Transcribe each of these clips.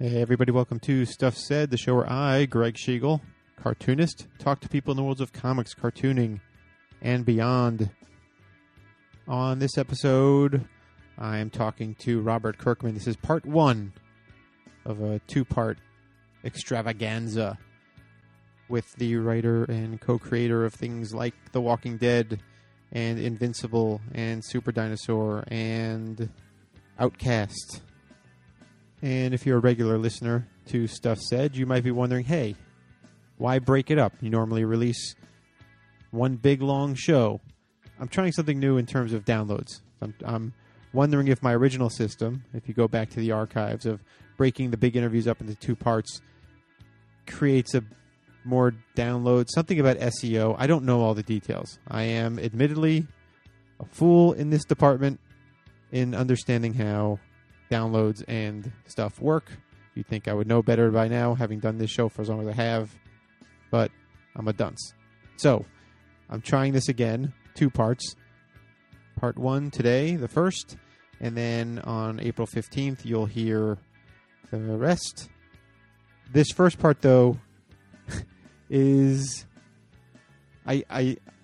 Hey everybody, welcome to Stuff Said, the show where I, Greg Schigiel, cartoonist, talk to people in the worlds of comics, cartooning, and beyond. On this episode, I am talking to Robert Kirkman. This is part one of a two-part extravaganza with the writer and co-creator of things like The Walking Dead and Invincible and Super Dinosaur and Outcast. And if you're a regular listener to Stuff Said, you might be wondering, hey, why break it up? You normally release one big, long show. I'm trying something new in terms of downloads. I'm wondering if my original system, if you go back to the archives of breaking the big interviews up into two parts, creates a more download, something about SEO. I don't know all the details. I am admittedly a fool in this department in understanding how downloads and stuff work. You'd think I would know better by now, having done this show for as long as I have, but I'm a dunce. So I'm trying this again, two parts. Part one today, the first, and then on April 15th, you'll hear the rest. This first part, though, is I'm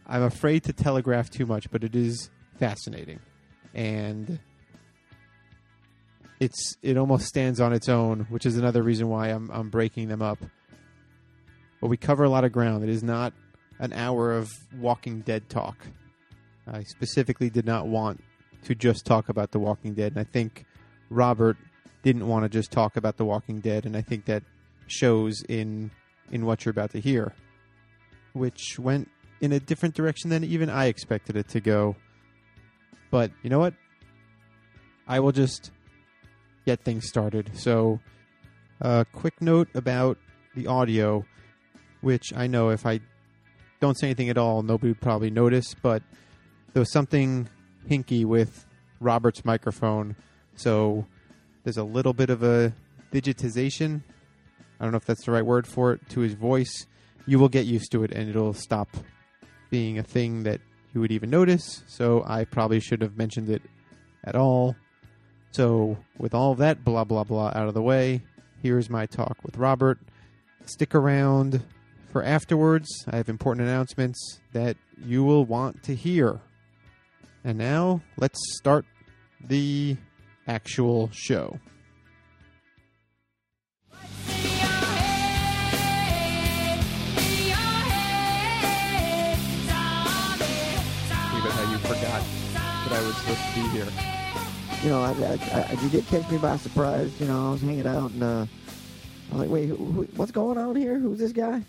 afraid to telegraph too much, but it is fascinating. And It almost stands on its own, which is another reason why I'm breaking them up. But we cover a lot of ground. It is not an hour of Walking Dead talk. I specifically did not want to just talk about The Walking Dead, and I think Robert didn't want to just talk about The Walking Dead, and I think that shows in what you're about to hear, which went in a different direction than even I expected it to go. But you know what? I will just get things started. So a quick note about the audio, which I know if I don't say anything at all, nobody would probably notice, but there was something hinky with Robert's microphone. So there's a little bit of a digitization. I don't know if that's the right word for it, to his voice. You will get used to it and it'll stop being a thing that you would even notice. So I probably should have mentioned it at all. So with all that blah, blah, blah out of the way, here's my talk with Robert. Stick around for afterwards. I have important announcements that you will want to hear. And now let's start the actual show. Even how you forgot that I was supposed to be here. You know, you did catch me by surprise. You know, I was hanging out, and I'm like, wait, what's going on here? Who's this guy?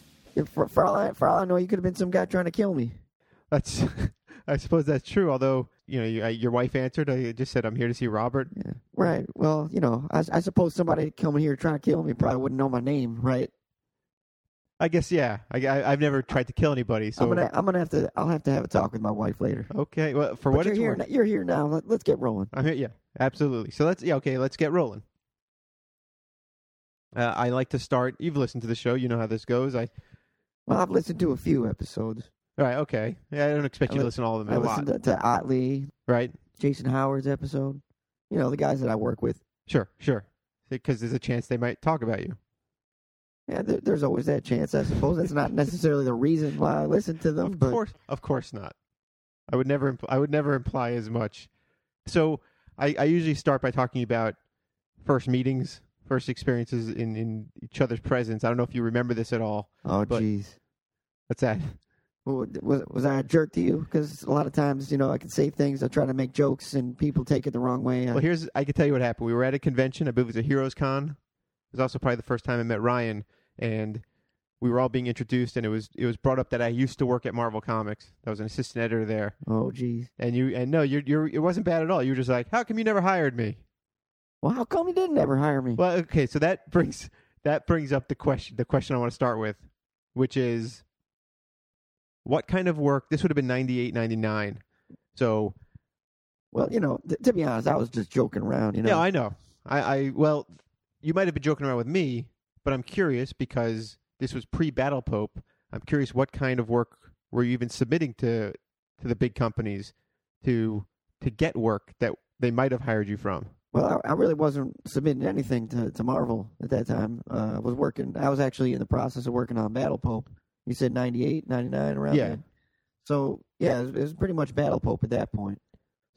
For all I know, you could have been some guy trying to kill me. I suppose that's true, although, you know, your wife answered. I just said, I'm here to see Robert. Yeah. Right. Well, you know, I suppose somebody coming here trying to kill me probably wouldn't know my name, right? I guess, yeah. I've never tried to kill anybody, so I'll have to have a talk with my wife later. Okay. Well, you're here now. Let's get rolling. I'm here. Yeah. Absolutely. So let's get rolling. I like to start. You've listened to the show. You know how this goes. I've listened to a few episodes. All right. Okay. Yeah, I don't expect you to listen to all of them. I listened to Otley. Right. Jason Howard's episode. You know, the guys that I work with. Sure. Because there's a chance they might talk about you. Yeah, there's always that chance, I suppose. That's not necessarily the reason why I listen to them. Of course not. I would never imply as much. So I usually start by talking about first meetings, first experiences in each other's presence. I don't know if you remember this at all. Oh, jeez. What's that? Well, was I a jerk to you? Because a lot of times, you know, I can say things. I try to make jokes, and people take it the wrong way. Well, I can tell you what happened. We were at a convention. I believe it was a Heroes Con. It was also probably the first time I met Ryan. And we were all being introduced, and it was brought up that I used to work at Marvel Comics. I was an assistant editor there. Oh, geez. And it wasn't bad at all. You were just like, how come you never hired me? Well, how come you didn't ever hire me? Well, okay, so that brings up the question I want to start with, which is, what kind of work? This would have been 98, 99. So, well, you know, to be honest, I was just joking around. You know, yeah, I know. Well, you might have been joking around with me. But I'm curious, because this was pre-Battle Pope, I'm curious what kind of work were you even submitting to the big companies to get work that they might have hired you from? Well, I really wasn't submitting anything to Marvel at that time. I was working. I was actually in the process of working on Battle Pope. You said 98, 99, around there. So, yeah, it was pretty much Battle Pope at that point.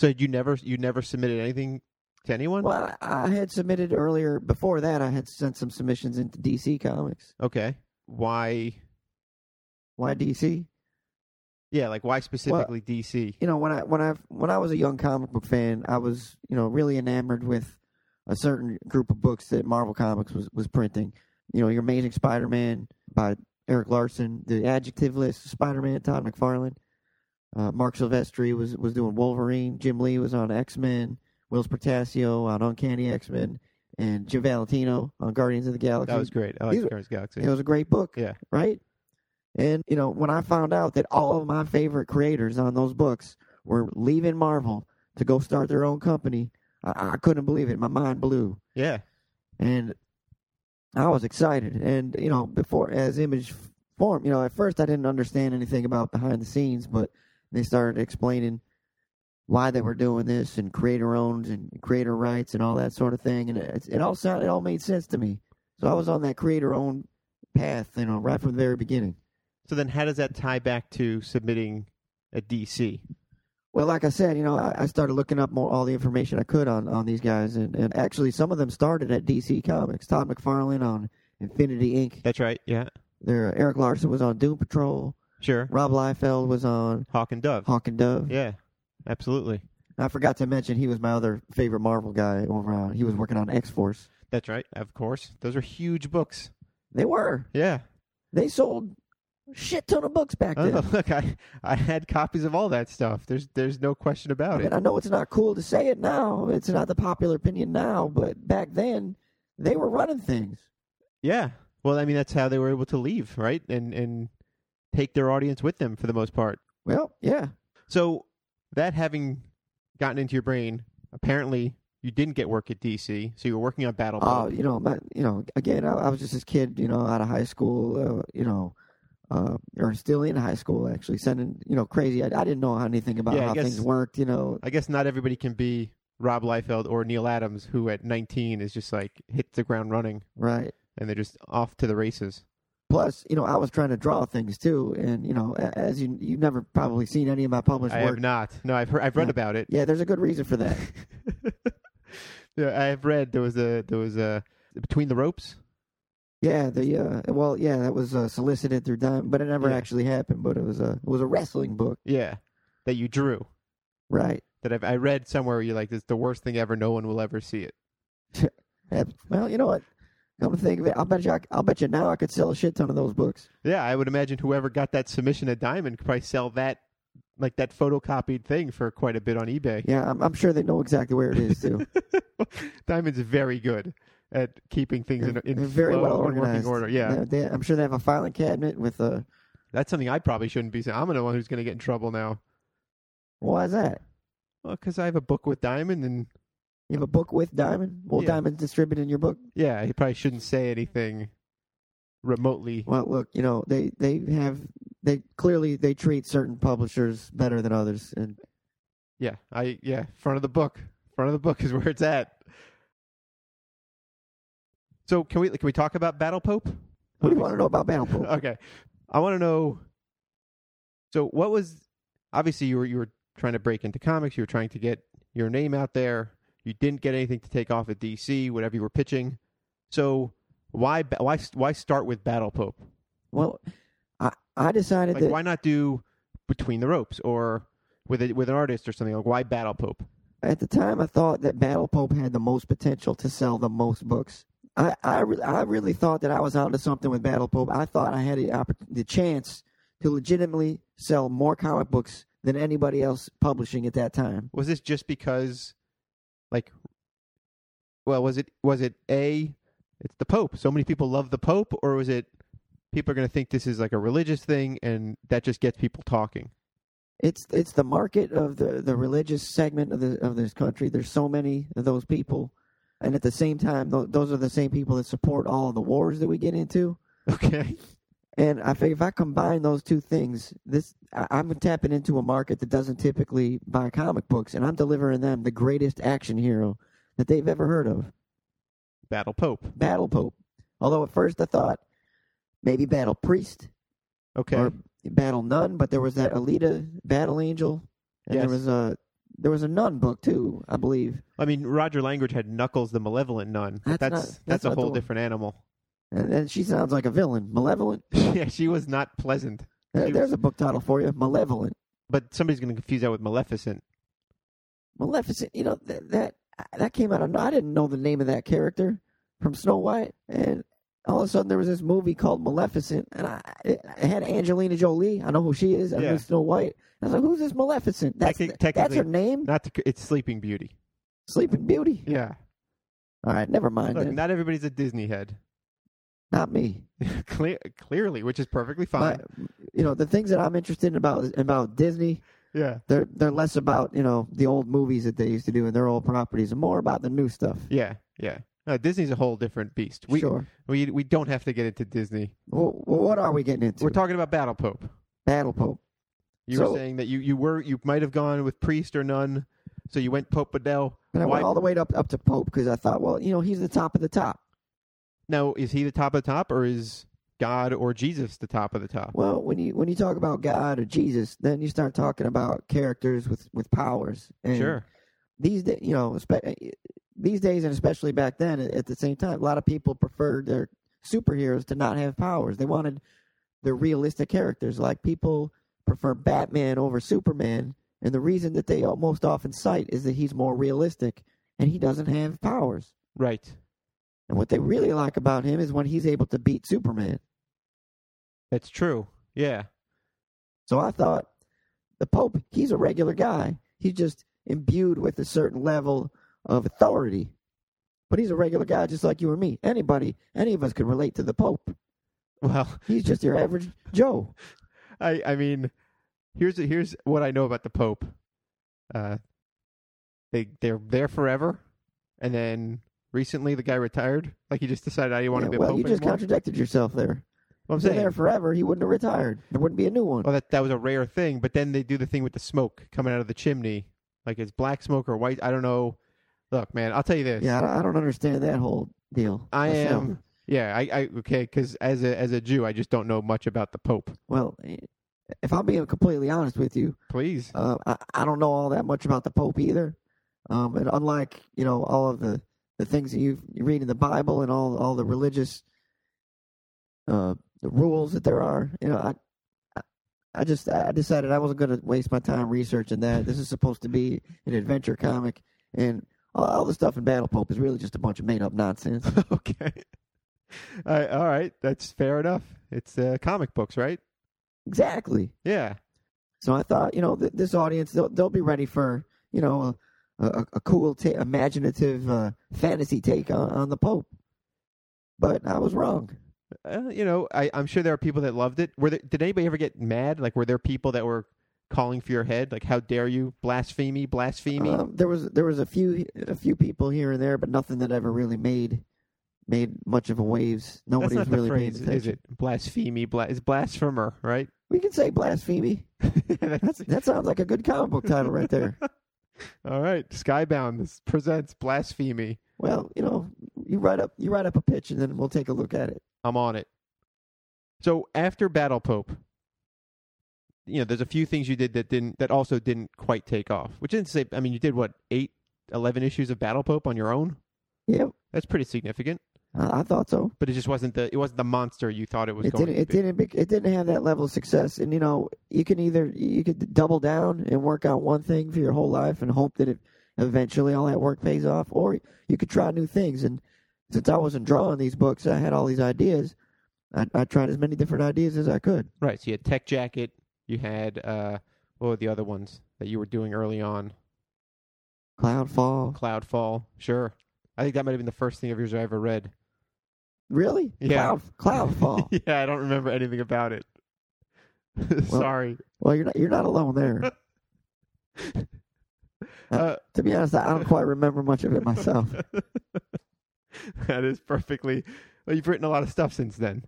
So you never submitted anything to anyone? Well, I had submitted earlier. Before that, I had sent some submissions into DC Comics. Okay. Why DC? Yeah, like why specifically DC? You know, when I was a young comic book fan, I was, you know, really enamored with a certain group of books that Marvel Comics was printing. You know, your Amazing Spider-Man by Erik Larsen, the Adjective List, Spider-Man, Todd McFarlane, Marc Silvestri was doing Wolverine, Jim Lee was on X-Men, Whilce Portacio on Uncanny X-Men, and Jim Valentino on Guardians of the Galaxy. That was great. I like Guardians of the Galaxy. It was a great book. Yeah. Right? And, you know, when I found out that all of my favorite creators on those books were leaving Marvel to go start their own company, I couldn't believe it. My mind blew. Yeah. And I was excited. And, you know, before, as Image formed, you know, at first I didn't understand anything about behind the scenes, but they started explaining why they were doing this and creator-owned and creator rights and all that sort of thing. And it all made sense to me. So I was on that creator-owned path, you know, right from the very beginning. So then how does that tie back to submitting at DC? Well, like I said, you know, I started looking up all the information I could on these guys. And actually, some of them started at DC Comics. Todd McFarlane on Infinity Inc. That's right, yeah. There, Erik Larsen was on Doom Patrol. Sure. Rob Liefeld was on Hawk and Dove. Yeah, absolutely. I forgot to mention he was my other favorite Marvel guy over on. He was working on X-Force. That's right, of course. Those are huge books. They were. Yeah. They sold shit ton of books back then. Look, I had copies of all that stuff. There's no question about it. I know it's not cool to say it now. It's not the popular opinion now, but back then they were running things. Yeah. Well, I mean, that's how they were able to leave, right? And take their audience with them for the most part. Well, yeah. So that having gotten into your brain, apparently you didn't get work at DC, so you were working on Battle Pope. Oh, again, I was just this kid, you know, out of high school, or still in high school, actually, sending, you know, crazy. I didn't know anything about how things worked, you know. I guess not everybody can be Rob Liefeld or Neil Adams, who at 19 is just like hit the ground running. Right. And they're just off to the races. Plus, you know, I was trying to draw things, too. And, you know, as you've never probably seen any of my published work. I have not. No, I've read about it. Yeah, there's a good reason for that. Yeah, I have read. There was a Between the Ropes. Yeah, that was solicited through Diamond, but it never actually happened. But it was a wrestling book. Yeah, that you drew, right? That I read somewhere. Where you're like, it's the worst thing ever. No one will ever see it. Well, you know what? Come to think of it, I'll bet you now I could sell a shit ton of those books. Yeah, I would imagine whoever got that submission at Diamond could probably sell that, like that photocopied thing, for quite a bit on eBay. Yeah, I'm sure they know exactly where it is too. Diamond's very good at keeping things in very well organized order. Yeah, I'm sure they have a filing cabinet with a. That's something I probably shouldn't be saying. I'm the one who's going to get in trouble now. Why is that? Well, because I have a book with Diamond, and you have a book with Diamond. Well, yeah. Diamond's distributing your book. Yeah, he probably shouldn't say anything remotely. Well, look, you know they treat certain publishers better than others, and front of the book is where it's at. So can we talk about Battle Pope? What do you want to know about Battle Pope? Okay, I want to know. So what was, obviously you were trying to break into comics. You were trying to get your name out there. You didn't get anything to take off at DC. Whatever you were pitching. So why start with Battle Pope? Well, I decided that why not do Between the Ropes or with an artist or something? Like why Battle Pope? At the time, I thought that Battle Pope had the most potential to sell the most books. I really thought that I was onto something with Battle Pope. I thought I had the chance to legitimately sell more comic books than anybody else publishing at that time. Was this just because, like, well, was it A, it's the Pope, so many people love the Pope, or was it people are going to think this is like a religious thing and that just gets people talking? It's the market of the religious segment of this country. There's so many of those people. And at the same time, those are the same people that support all of the wars that we get into. Okay. And I think if I combine those two things, I'm tapping into a market that doesn't typically buy comic books, and I'm delivering them the greatest action hero that they've ever heard of. Battle Pope. Battle Pope. Although at first I thought maybe Battle Priest. Okay. Or Battle Nun, but there was that Alita Battle Angel. And yes. There was a nun book too, I believe. I mean, Roger Langridge had Knuckles the Malevolent Nun. That's a whole different animal. And she sounds like a villain. Malevolent? Yeah, she was not pleasant. There's a book title for you, Malevolent. But somebody's going to confuse that with Maleficent. Maleficent, you know, that came out of... I didn't know the name of that character from Snow White. And all of a sudden there was this movie called Maleficent. And it had Angelina Jolie. I know who she is. I know Snow White. I was like, who's this Maleficent? That's her name? It's Sleeping Beauty. Sleeping Beauty? Yeah. All right, never mind. Look, not everybody's a Disney head. Not me. Clearly, which is perfectly fine. But, you know, the things that I'm interested in about Disney, yeah, they're less about, you know, the old movies that they used to do and their old properties and more about the new stuff. Yeah, yeah. No, Disney's a whole different beast. We don't have to get into Disney. Well, what are we getting into? We're talking about Battle Pope. Battle Pope. You were saying that you might have gone with Priest or Nun, so you went Pope Bedell. And I went all the way up to Pope because I thought, well, you know, he's the top of the top. Now, is he the top of the top, or is God or Jesus the top of the top? Well, when you talk about God or Jesus, then you start talking about characters with powers. And sure. These days, you know, these days, and especially back then, at the same time, a lot of people preferred their superheroes to not have powers. They wanted the realistic characters. Like, people prefer Batman over Superman, and the reason that they most often cite is that he's more realistic, and he doesn't have powers. Right. And what they really like about him is when he's able to beat Superman. That's true. Yeah. So I thought the Pope, he's a regular guy. He's just imbued with a certain level of authority. But he's a regular guy just like you or me. Any of us could relate to the Pope. Well, he's just your average Joe. I mean, here's what I know about the Pope. They're there forever, and then... Recently, the guy retired. Like, he just decided I didn't want to be a Pope anymore. Well, you just contradicted yourself there. Well, I'm saying. If they're there forever, he wouldn't have retired. There wouldn't be a new one. Well, that was a rare thing. But then they do the thing with the smoke coming out of the chimney. Like, it's black smoke or white. I don't know. Look, man, I'll tell you this. Yeah, I don't understand that whole deal. I myself. Am. Yeah, I okay, because as a Jew, I just don't know much about the Pope. Well, if I'm being completely honest with you. Please. I don't know all that much about the Pope either. And unlike, you know, all of the things that you read in the Bible and all the religious the rules that there are, you know, I decided I wasn't going to waste my time researching that. This is supposed to be an adventure comic, and all the stuff in Battle Pope is really just a bunch of made up nonsense. Okay, all right, that's fair enough. It's comic books, right? Exactly. Yeah. So I thought, you know, this audience they'll be ready for, you know. A cool, imaginative fantasy take on the Pope. But I was wrong. You know, I'm sure there are people that loved it. Did anybody ever get mad? Like, were there people that were calling for your head? Like, how dare you? Blasphemy, blasphemy? There was a few people here and there, but nothing that ever really made much of a waves. Nobody was really paying attention. Is it blasphemy? It's blasphemer, right? We can say blasphemy. That sounds like a good comic book title right there. All right, Skybound presents Blasphemy. Well, you know, you write up a pitch, and then we'll take a look at it. I'm on it. So after Battle Pope, you know, there's a few things you did that also didn't quite take off. Which didn't say, I mean, you did what 11 issues of Battle Pope on your own? Yep, that's pretty significant. I thought so, but it just wasn't the monster you thought it was. It didn't have that level of success, and you know you could double down and work on one thing for your whole life and hope that it eventually all that work pays off, or you could try new things. And since I wasn't drawing these books, I had all these ideas. I tried as many different ideas as I could. Right. So you had Tech Jacket. You had what were the other ones that you were doing early on? Cloudfall. Sure. I think that might have been the first thing of yours I ever read. Really? Yeah. Cloudfall. Yeah, I don't remember anything about it. Sorry. Well, you're not alone there. To be honest, I don't quite remember much of it myself. That is perfectly... Well, you've written a lot of stuff since then.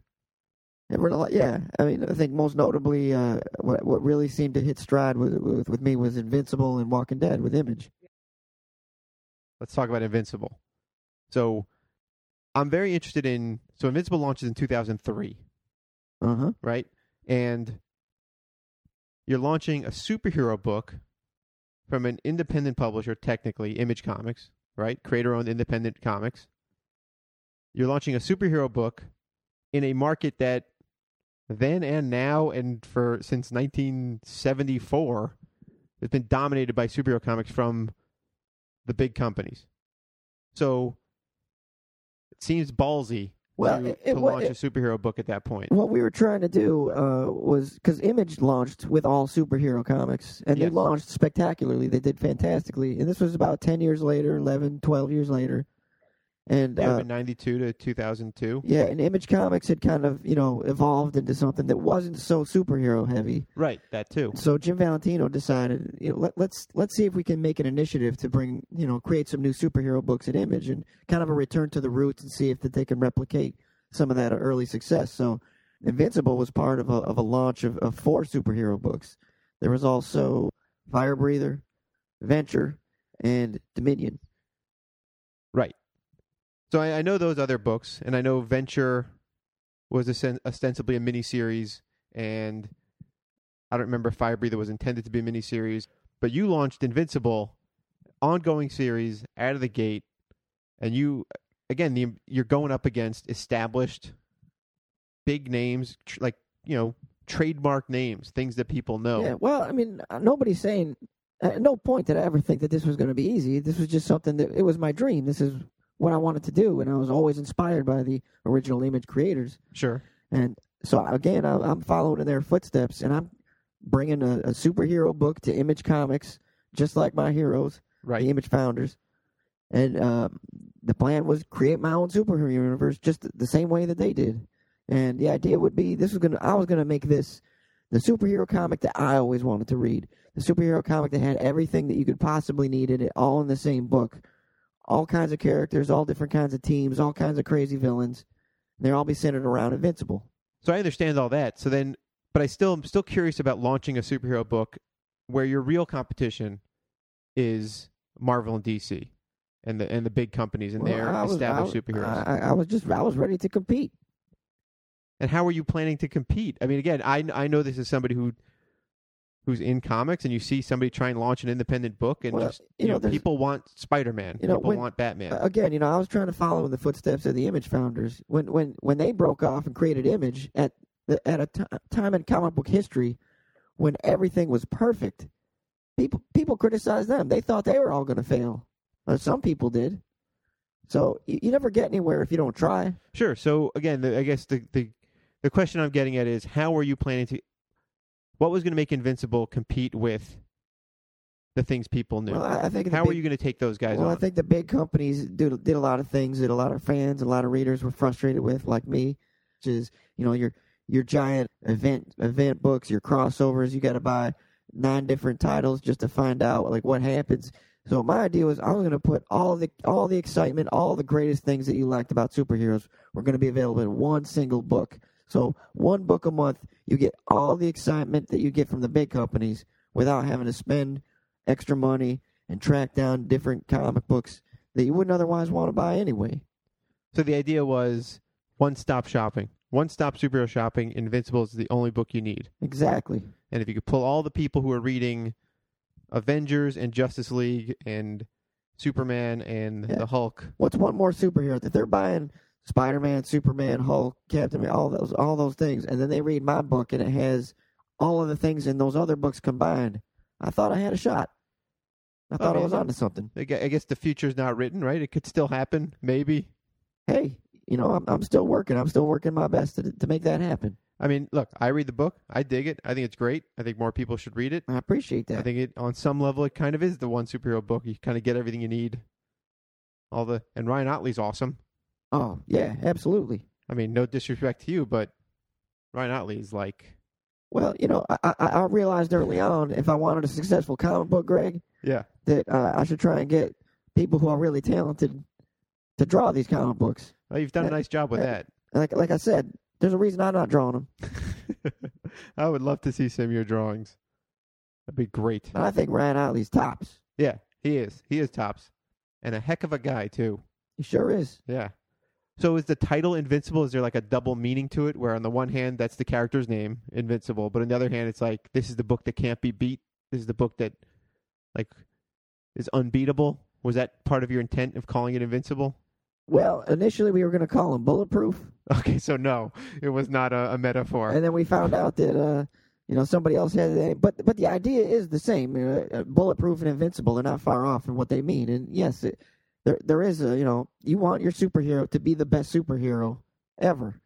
I've written a lot, yeah. I mean, I think most notably, what really seemed to hit stride with me was Invincible and Walking Dead with Image. Let's talk about Invincible. So I'm very interested in... So Invincible launches in 2003. Uh-huh. Right? And you're launching a superhero book from an independent publisher, technically, Image Comics, right? Creator-owned independent comics. You're launching a superhero book in a market that then and now and for since 1974 has been dominated by superhero comics from the big companies. So it seems ballsy to launch a superhero book at that point. What we were trying to do was, because Image launched with all superhero comics, and they launched spectacularly. They did fantastically. And this was about 10 years later, 11, 12 years later. And yeah, from 92 to 2002. Yeah, and Image Comics had kind of, you know, evolved into something that wasn't so superhero heavy. Right, that too. So Jim Valentino decided, you know, let's see if we can make an initiative to bring, you know, create some new superhero books at Image and kind of a return to the roots and see if that they can replicate some of that early success. So Invincible was part of a launch of four superhero books. There was also Firebreather, Venture, and Dominion. Right. So I know those other books, and I know Venture was ostensibly a miniseries, and I don't remember if Firebreather was intended to be a miniseries, but you launched Invincible, ongoing series, out of the gate, and you, again, you're going up against established big names, like, you know, trademark names, things that people know. Yeah, well, I mean, nobody's saying, at no point did I ever think that this was going to be easy. This was just something that, it was my dream. This is what I wanted to do, and I was always inspired by the original Image creators. Sure. And so, again, I'm following in their footsteps, and I'm bringing a superhero book to Image Comics, just like my heroes, right, the Image founders. And the plan was create my own superhero universe just the same way that they did. And the idea would be I was going to make this the superhero comic that I always wanted to read, the superhero comic that had everything that you could possibly need in it, all in the same book. All kinds of characters, all different kinds of teams, all kinds of crazy villains. They'll all be centered around Invincible. So I understand all that. So then, but I'm still curious about launching a superhero book where your real competition is Marvel and DC and the big companies and their established superheroes. I was ready to compete. And how are you planning to compete? I mean, again, I know this is somebody who's in comics, and you see somebody try and launch an independent book, and people want Spider-Man, people want Batman. Again, you know, I was trying to follow in the footsteps of the Image founders. When they broke off and created Image at a time in comic book history when everything was perfect, people criticized them. They thought they were all going to fail. Some people did. So you never get anywhere if you don't try. Sure. So again, I guess the question I'm getting at is, how are you planning to? What was going to make Invincible compete with the things people knew? Well, I think how are you going to take those guys on? Well, I think the big companies did a lot of things that a lot of fans, a lot of readers were frustrated with, like me, which is, you know, your giant event books, your crossovers. You got to buy 9 different titles just to find out like what happens. So my idea was I was going to put all the excitement, all the greatest things that you liked about superheroes were going to be available in one single book. So one book a month, you get all the excitement that you get from the big companies without having to spend extra money and track down different comic books that you wouldn't otherwise want to buy anyway. So the idea was one-stop shopping. One-stop superhero shopping. Invincible is the only book you need. Exactly. And if you could pull all the people who are reading Avengers and Justice League and Superman and the Hulk. What's one more superhero that they're buying? Spider-Man, Superman, Hulk, Captain, all those things. And then they read my book, and it has all of the things in those other books combined. I thought I had a shot. I thought I was onto something. I guess the future's not written, right? It could still happen, maybe. Hey, you know, I'm still working. I'm still working my best to make that happen. I mean, look, I read the book. I dig it. I think it's great. I think more people should read it. I appreciate that. I think it, on some level, it kind of is the one superhero book. You kind of get everything you need. And Ryan Otley's awesome. Oh, yeah, absolutely. I mean, no disrespect to you, but Ryan Otley is like... Well, you know, I realized early on, if I wanted a successful comic book, Greg, that I should try and get people who are really talented to draw these comic books. Well, you've done a nice job with that. Like I said, there's a reason I'm not drawing them. I would love to see some of your drawings. That'd be great. But I think Ryan Otley's tops. Yeah, he is. He is tops. and a heck of a guy too. He sure is. Yeah. So is the title Invincible? Is there like a double meaning to it where on the one hand, that's the character's name, Invincible, but on the other hand, it's like, this is the book that can't be beat. This is the book that like is unbeatable. Was that part of your intent of calling it Invincible? Well, initially we were going to call him Bulletproof. Okay, so no, it was not a metaphor. And then we found out that, you know, somebody else had it. But the idea is the same. Bulletproof and Invincible are not far off in what they mean. And yes, there is a, you know, you want your superhero to be the best superhero ever.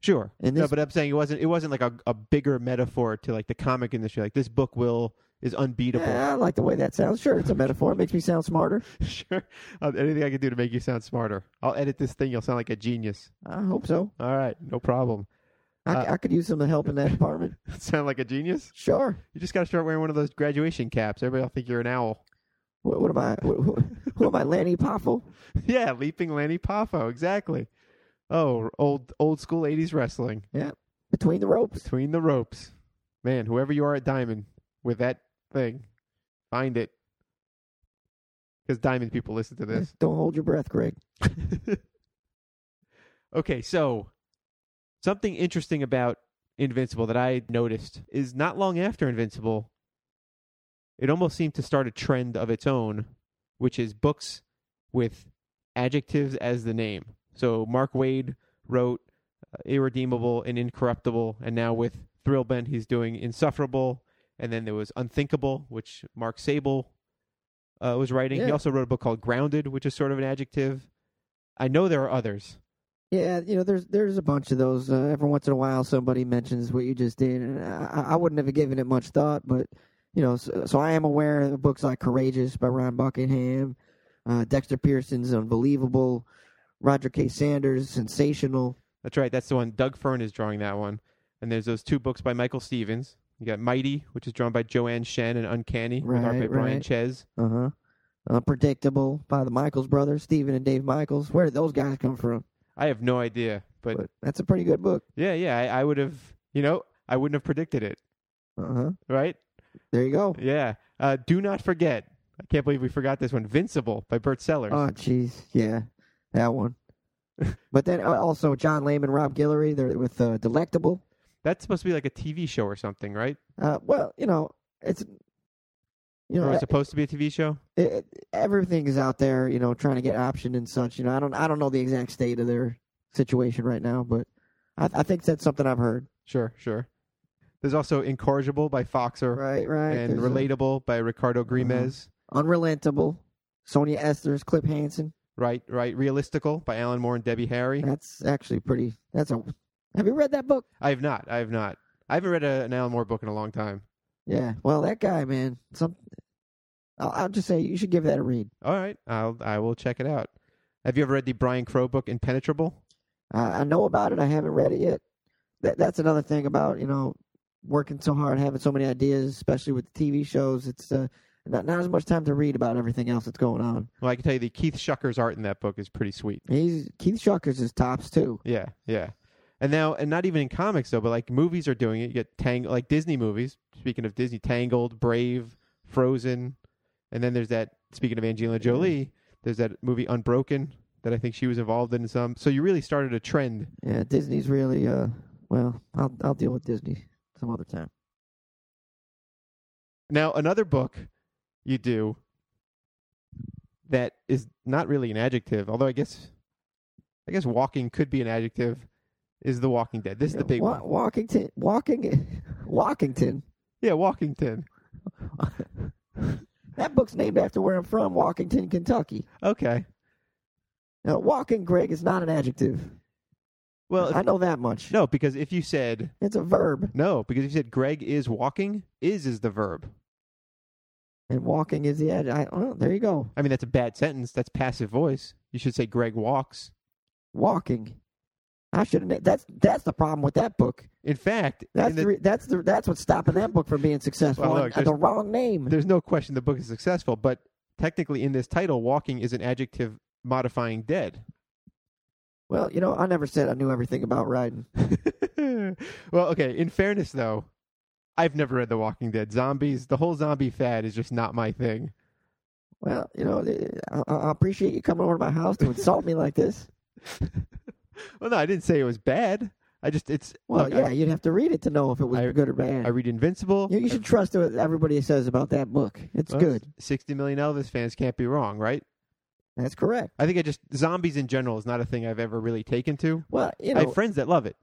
Sure. And no, but I'm saying it wasn't like a bigger metaphor to like the comic industry. Like this book is unbeatable. Yeah, I like the way that sounds. Sure, it's a metaphor. It makes me sound smarter. Sure. Anything I can do to make you sound smarter. I'll edit this thing. You'll sound like a genius. I hope so. All right. No problem. I could use some help in that department. Sound like a genius? Sure. You just got to start wearing one of those graduation caps. Everybody will think you're an owl. What am I? Who am I, Lanny Poffo? Yeah, Leaping Lanny Poffo. Exactly. Oh, old school 80s wrestling. Yeah. Between the Ropes. Between the Ropes. Man, whoever you are at Diamond with that thing, find it, because Diamond people listen to this. Don't hold your breath, Greg. Okay, so something interesting about Invincible that I noticed is not long after Invincible, it almost seemed to start a trend of its own, which is books with adjectives as the name. So Mark Waid wrote Irredeemable and Incorruptible, and now with Thrillbent he's doing Insufferable. And then there was Unthinkable, which Mark Sable was writing. Yeah. He also wrote a book called Grounded, which is sort of an adjective. I know there are others. Yeah, you know, there's a bunch of those. Every once in a while, somebody mentions what you just did, and I wouldn't have given it much thought. But, you know, so I am aware of books like Courageous by Ron Buckingham, Dexter Pearson's Unbelievable, Roger K. Sanders' Sensational. That's right. That's the one. Doug Fern is drawing that one. And there's those two books by Michael Stevens. You got Mighty, which is drawn by Joanne Shen, and Uncanny, with art by Brian Ches. Uh-huh. Unpredictable by the Michaels brothers, Stephen and Dave Michaels. Where did those guys come from? I have no idea, but that's a pretty good book. Yeah, I would have, you know, I wouldn't have predicted it. Uh-huh. Right? There you go. Yeah. Do Not Forget. I can't believe we forgot this one. Invincible by Bert Sellers. Oh, jeez. Yeah, that one. But then also John Layman, Rob Guillory, they're with Delectable. That's supposed to be like a TV show or something, right? Well, you know, it's... you know, or it's supposed to be a TV show? Everything is out there, you know, trying to get optioned and such. You know, I don't know the exact state of their situation right now, but I think that's something I've heard. Sure. There's also Incorrigible by Foxer. Right. And Relatable by Ricardo Grimes. Unrelentable. Sonia Esther's Cliff Hansen. Right. Realistical by Alan Moore and Debbie Harry. That's actually pretty... Have you read that book? I have not. I haven't read an Alan Moore book in a long time. Yeah. Well, that guy, man. I'll just say you should give that a read. All right. I will check it out. Have you ever read the Brian Crow book, Impenetrable? I know about it. I haven't read it yet. That's another thing about, you know, working so hard, having so many ideas, especially with the TV shows. It's not as much time to read about everything else that's going on. Well, I can tell you the Keith Schucker's art in that book is pretty sweet. Keith Schucker's is tops, too. Yeah. And now, and not even in comics, though, but like movies are doing it. You get like Disney movies. Speaking of Disney, Tangled, Brave, Frozen. And then there's that, speaking of Angelina Jolie, there's that movie Unbroken that I think she was involved in some. So you really started a trend. Yeah, Disney's really, well, I'll deal with Disney some other time. Now, another book you do that is not really an adjective, although I guess walking could be an adjective. Is The Walking Dead. This is the big one. Walkington. Yeah, Walkington. That book's named after where I'm from, Walkington, Kentucky. Okay. Now, walking, Greg, is not an adjective. Well, I know that much. No, because if you said... It's a verb. No, because if you said Greg is walking, is the verb. And walking is the adjective. Oh, there you go. I mean, that's a bad sentence. That's passive voice. You should say Greg walks. Walking. I shouldn't. That's the problem with that book. In fact, that's what's stopping that book from being successful. Well, look, the wrong name. There's no question the book is successful, but technically in this title, walking is an adjective modifying dead. Well, you know, I never said I knew everything about riding. Well, okay. In fairness, though, I've never read The Walking Dead. Zombies, the whole zombie fad is just not my thing. well, you know, I appreciate you coming over to my house to insult me like this. Well, no, I didn't say it was bad. I just, it's... Well, look, yeah, you'd have to read it to know if it was good or bad. I read Invincible. You should trust what everybody says about that book. It's good. 60 million Elvis fans can't be wrong, right? That's correct. I think zombies in general is not a thing I've ever really taken to. Well, you know... I have friends that love it.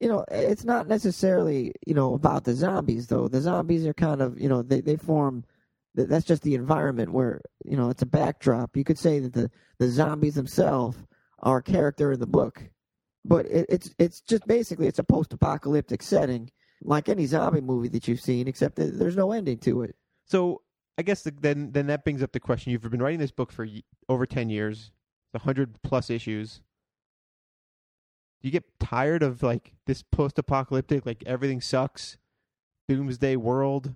You know, it's not necessarily, you know, about the zombies, though. The zombies are kind of, you know, they form... That's just the environment where, you know, it's a backdrop. You could say that the zombies themselves are a character in the book. But it's just basically it's a post-apocalyptic setting, like any zombie movie that you've seen, except that there's no ending to it. So I guess then that brings up the question. You've been writing this book for over 10 years, 100-plus issues. Do you get tired of, like, this post-apocalyptic, like, everything sucks, doomsday world?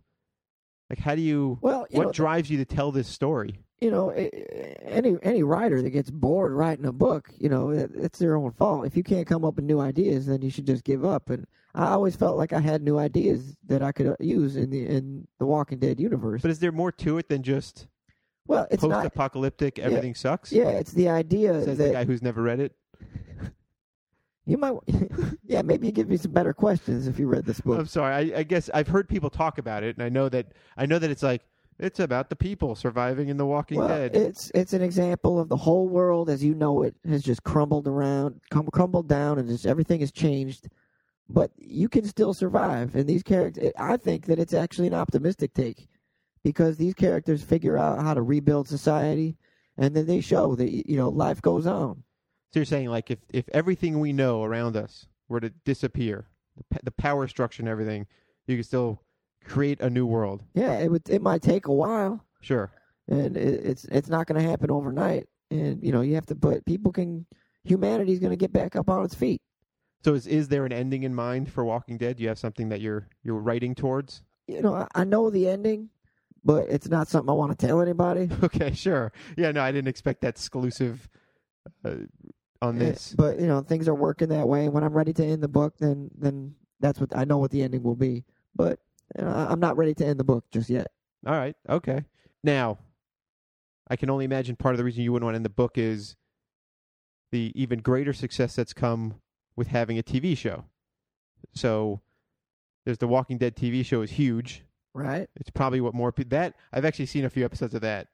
Like, how do you... Well, what drives you to tell this story? You know, any writer that gets bored writing a book, you know, it's their own fault. If you can't come up with new ideas, then you should just give up. And I always felt like I had new ideas that I could use in the Walking Dead universe. But is there more to it than just it's post-apocalyptic, everything sucks? Yeah, it's the idea says the guy who's never read it. You might... Yeah, maybe you give me some better questions if you read this book. I'm sorry. I guess I've heard people talk about it, and I know that it's like... It's about the people surviving in The Walking Dead. It's an example of the whole world as you know it has just crumbled down, and just everything has changed. But you can still survive. And these characters, I think that it's actually an optimistic take, because these characters figure out how to rebuild society, and then they show that, you know, life goes on. So you're saying, like, if everything we know around us were to disappear, the power structure and everything, you could still create a new world. Yeah, it might take a while. Sure. And it's not going to happen overnight. And, you know, you have to put... Humanity's going to get back up on its feet. So is there an ending in mind for Walking Dead? Do you have something that you're writing towards? You know, I know the ending, but it's not something I want to tell anybody. Okay, sure. Yeah, no, I didn't expect that exclusive on this. But, you know, things are working that way. When I'm ready to end the book, then that's what... I know what the ending will be. But... I'm not ready to end the book just yet. All right. Okay. Now, I can only imagine part of the reason you wouldn't want to end the book is the even greater success that's come with having a TV show. So, there's The Walking Dead TV show is huge. Right. It's probably what more people... I've actually seen a few episodes of that.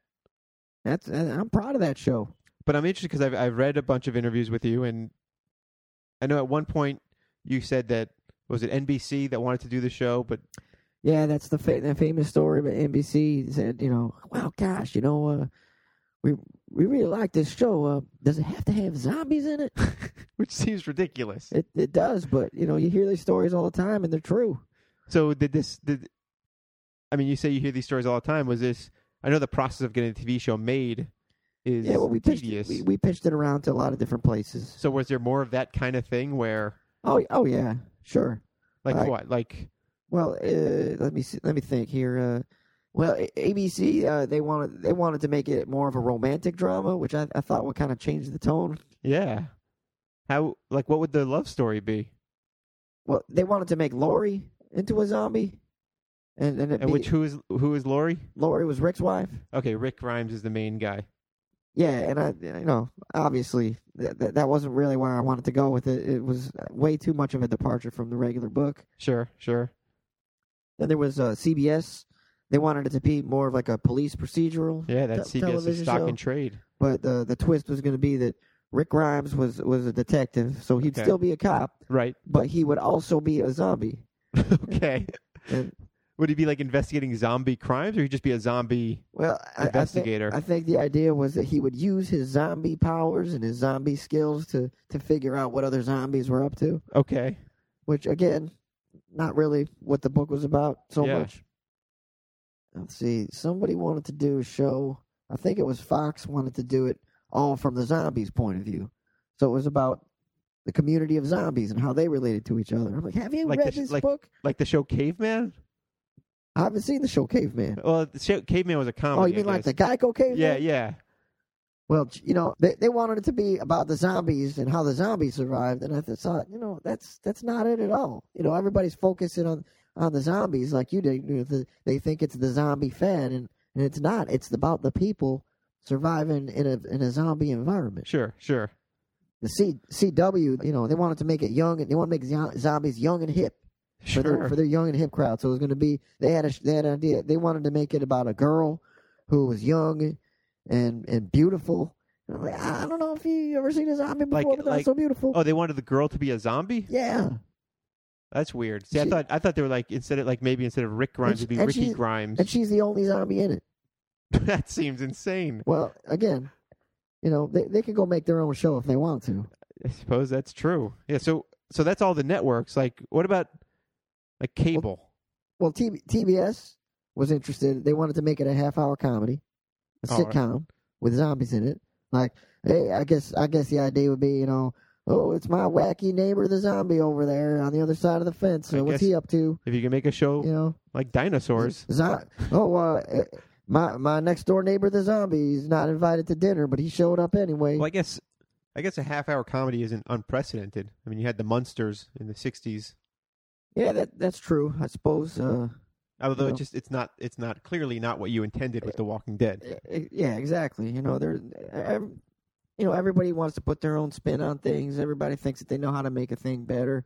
I'm proud of that show. But I'm interested because I've read a bunch of interviews with you, and I know at one point you said that, was it NBC that wanted to do the show, but... Yeah, that's the famous story. But NBC said, you know, well, gosh, you know, we really like this show. Does it have to have zombies in it? Which seems ridiculous. It does, but, you know, you hear these stories all the time, and they're true. So I mean, you say you hear these stories all the time. Was this... I know the process of getting a TV show made is tedious. We pitched it around to a lot of different places. So was there more of that kind of thing where... Oh yeah, sure. Like what? Like... Well, let me think here. Well, ABC, they wanted to make it more of a romantic drama, which I thought would kind of change the tone. Yeah. How? Like, what would the love story be? Well, they wanted to make Lori into a zombie, who is Lori? Lori was Rick's wife. Okay, Rick Grimes is the main guy. Yeah, and I, you know, obviously that wasn't really where I wanted to go with it. It was way too much of a departure from the regular book. Sure. Then there was CBS. They wanted it to be more of like a police procedural. Yeah, that's CBS's stock and trade. But the twist was going to be that Rick Grimes was a detective, so he'd still be a cop. Right. But he would also be a zombie. Okay. And would he be like investigating zombie crimes, or he'd just be a zombie investigator? I think the idea was that he would use his zombie powers and his zombie skills to figure out what other zombies were up to. Okay. Which, again... Not really what the book was about so much. Let's see. Somebody wanted to do a show. I think it was Fox wanted to do it all from the zombies' point of view. So it was about the community of zombies and how they related to each other. I'm like, have you read this book? Like the show Caveman? I haven't seen the show Caveman. Well, the show Caveman was a comedy. Oh, you mean like the Geico Caveman? Yeah. Well, you know, they wanted it to be about the zombies and how the zombies survived, and I thought, you know, that's not it at all. You know, everybody's focusing on the zombies like you did. You know, they think it's the zombie fad, and And it's not. It's about the people surviving in a zombie environment. Sure. The CW, they wanted to make it young, and they want to make zombies young and hip for their young and hip crowd. So it was going to be they had an idea. They wanted to make it about a girl who was young and beautiful. And I'm like, I don't know if you ever seen a zombie before, but that's so beautiful. Oh, they wanted the girl to be a zombie? Yeah. That's weird. See, I thought they were like, instead of Rick Grimes, it'd be Ricky Grimes. And she's the only zombie in it. That seems insane. Well, again, they can go make their own show if they want to. I suppose that's true. Yeah, so that's all the networks. Like, what about cable? Well, TBS was interested. They wanted to make it a half-hour comedy, a sitcom with zombies in it. Like, hey, I guess the idea would be, oh, it's my wacky neighbor, the zombie over there on the other side of the fence. So what's he up to? If you can make a show, like dinosaurs. My next door neighbor, the zombie, is not invited to dinner, but he showed up anyway. Well, I guess a half-hour comedy isn't unprecedented. I mean, you had the Munsters in the '60s. Yeah, that's true. I suppose. Although it's not clearly not what you intended with The Walking Dead. Yeah, exactly. Everybody wants to put their own spin on things. Everybody thinks that they know how to make a thing better.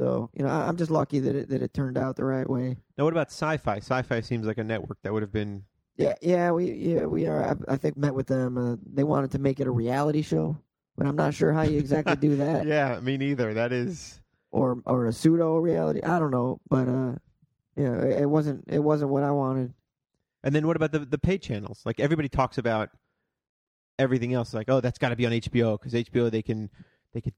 So, I'm just lucky that it turned out the right way. Now, what about sci-fi? Sci-fi seems like a network that would have been... Yeah, we are. I think met with them. They wanted to make it a reality show, but I'm not sure how you exactly do that. Yeah, me neither. That is... Or a pseudo-reality. I don't know, but it wasn't what I wanted. And then what about the pay channels? Like, everybody talks about... everything else, like, oh, that's got to be on HBO because HBO they can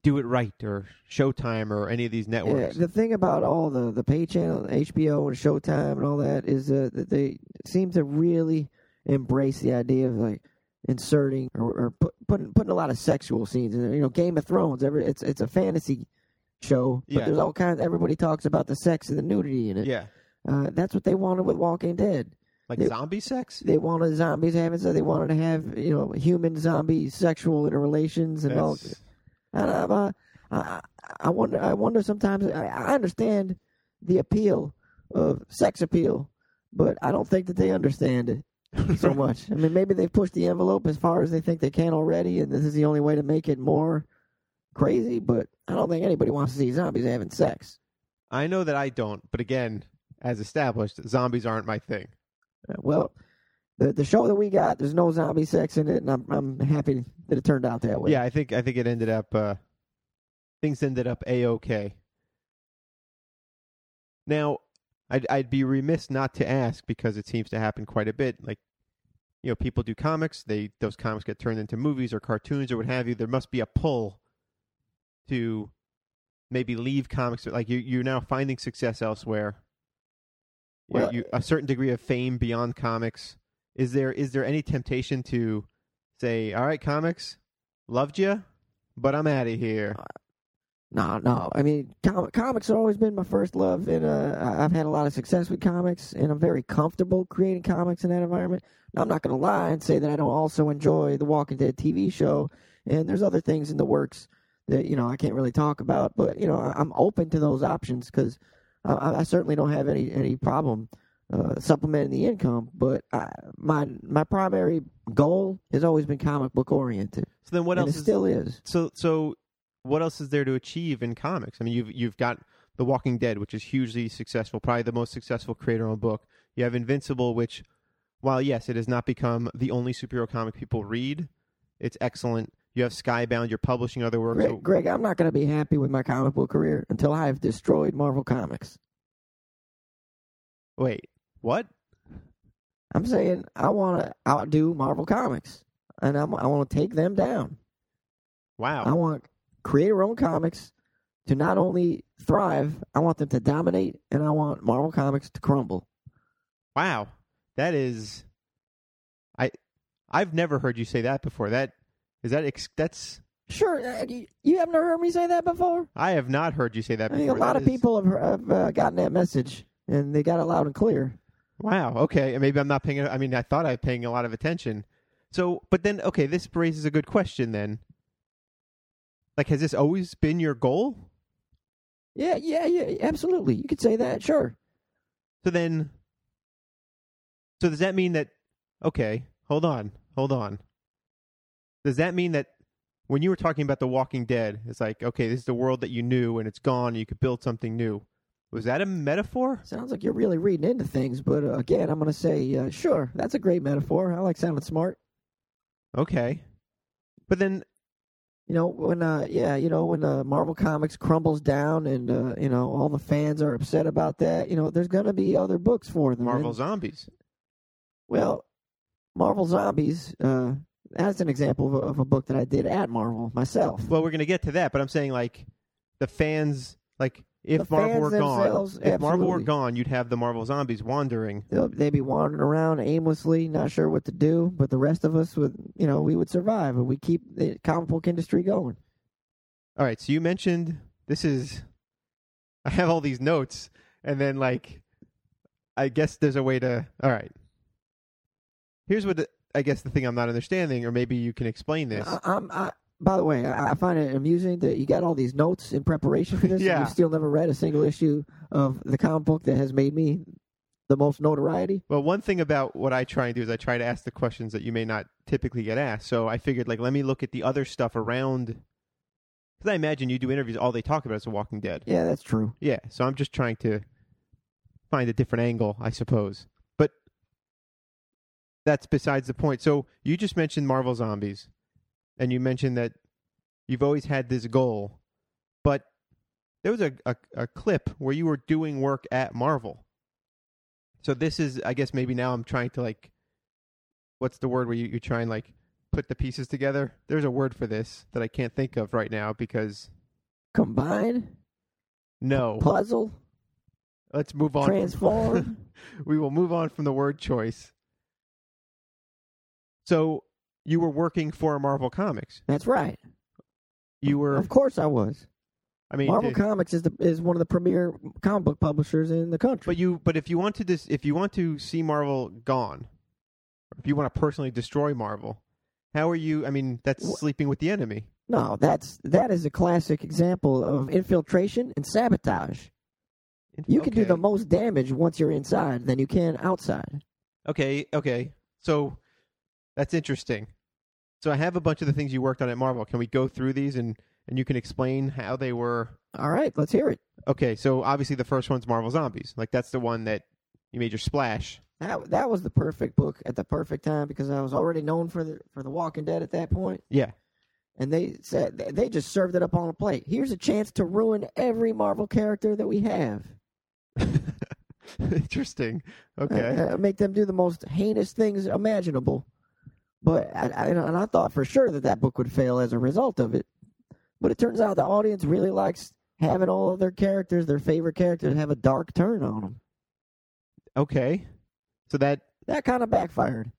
do it right, or Showtime, or any of these networks. Yeah, the thing about all the pay channel, HBO and Showtime and all that, is that they seem to really embrace the idea of like inserting or putting a lot of sexual scenes in there. Game of Thrones, it's a fantasy show, but there's all kinds. Everybody talks about the sex and the nudity in it. Yeah, that's what they wanted with Walking Dead. Like zombie sex? They wanted zombies having sex. They wanted to have, human zombie sexual interrelations and all. I wonder sometimes. I understand the appeal of sex appeal, but I don't think that they understand it so much. I mean, maybe they've pushed the envelope as far as they think they can already, and this is the only way to make it more crazy. But I don't think anybody wants to see zombies having sex. I know that I don't, but again, as established, zombies aren't my thing. Well, the show that we got, there's no zombie sex in it, and I'm happy that it turned out that way. Yeah, I think it ended up things ended up A-OK. Now, I'd be remiss not to ask, because it seems to happen quite a bit. Like, people do comics; those comics get turned into movies or cartoons or what have you. There must be a pull to maybe leave comics. Like you're now finding success elsewhere. Well, a certain degree of fame beyond comics. Is there any temptation to say, all right, comics, loved you, but I'm out of here? No. I mean, comics have always been my first love, and I've had a lot of success with comics, and I'm very comfortable creating comics in that environment. Now, I'm not going to lie and say that I don't also enjoy The Walking Dead TV show, and there's other things in the works that, I can't really talk about, but, I'm open to those options because... I certainly don't have any problem supplementing the income, but my primary goal has always been comic book oriented. So then, what else? It still is. So what else is there to achieve in comics? I mean, you've got The Walking Dead, which is hugely successful, probably the most successful creator-owned book. You have Invincible, which, while yes, it has not become the only superhero comic people read, it's excellent. You have Skybound. You're publishing other works. Greg, I'm not going to be happy with my comic book career until I have destroyed Marvel Comics. Wait, what? I'm saying I want to outdo Marvel Comics, and I want to take them down. Wow. I want creator-owned comics to not only thrive, I want them to dominate, and I want Marvel Comics to crumble. Wow. That is... I've never heard you say that before. That's sure. You haven't heard me say that before. I have not heard you say that before. I think a lot of people have gotten that message, and they got it loud and clear. Wow. Okay. Maybe I'm not paying. I mean, I thought I was paying a lot of attention. So, but then, okay, this raises a good question. Then, like, has this always been your goal? Yeah. Absolutely. You could say that. Sure. So then, does that mean that okay, hold on. Does that mean that when you were talking about The Walking Dead, it's like, okay, this is the world that you knew and it's gone and you could build something new. Was that a metaphor? Sounds like you're really reading into things, but again, I'm going to say, sure, that's a great metaphor. I like sounding smart. Okay. But then... You know, when Marvel Comics crumbles down and, all the fans are upset about that, there's going to be other books for them. Marvel Zombies. Well, Marvel Zombies, that's an example of a book that I did at Marvel myself. Well, we're going to get to that, but I'm saying, like, the fans, like... If Marvel were gone, you'd have the Marvel Zombies wandering. They'd be wandering around aimlessly, not sure what to do. But the rest of us would, we would survive, and we keep the comic book industry going. All right. So you mentioned I have all these notes, and then I guess there's a way to. All right. Here's what the thing I'm not understanding, or maybe you can explain this. By the way, I find it amusing that you got all these notes in preparation for this, and you still never read a single issue of the comic book that has made me the most notoriety. Well, one thing about what I try and do is I try to ask the questions that you may not typically get asked. So I figured, let me look at the other stuff around, because I imagine you do interviews, all they talk about is The Walking Dead. Yeah, that's true. Yeah, so I'm just trying to find a different angle, I suppose. But that's besides the point. So you just mentioned Marvel Zombies. And you mentioned that you've always had this goal, but there was a clip where you were doing work at Marvel. So this is, I guess maybe now I'm trying to what's the word where you try and put the pieces together? There's a word for this that I can't think of right now because... Combine? No. Puzzle? Let's move on. Transform? We will move on from the word choice. So... You were working for Marvel Comics. That's right. You were... Of course I was. I mean... Marvel Comics is one of the premier comic book publishers in the country. But if you want to see Marvel gone, if you want to personally destroy Marvel, how are you... I mean, that's sleeping with the enemy. No, that is a classic example of infiltration and sabotage. You can do the most damage once you're inside than you can outside. Okay. So... That's interesting. So I have a bunch of the things you worked on at Marvel. Can we go through these and you can explain how they were? All right, let's hear it. Okay, so obviously the first one's Marvel Zombies. That's the one that you made your splash. That was the perfect book at the perfect time because I was already known for The Walking Dead at that point. Yeah. And they said they just served it up on a plate. Here's a chance to ruin every Marvel character that we have. Interesting. Okay. Make them do the most heinous things imaginable. But I thought for sure that book would fail as a result of it. But it turns out the audience really likes having all of their favorite characters, have a dark turn on them. Okay. So that kind of backfired.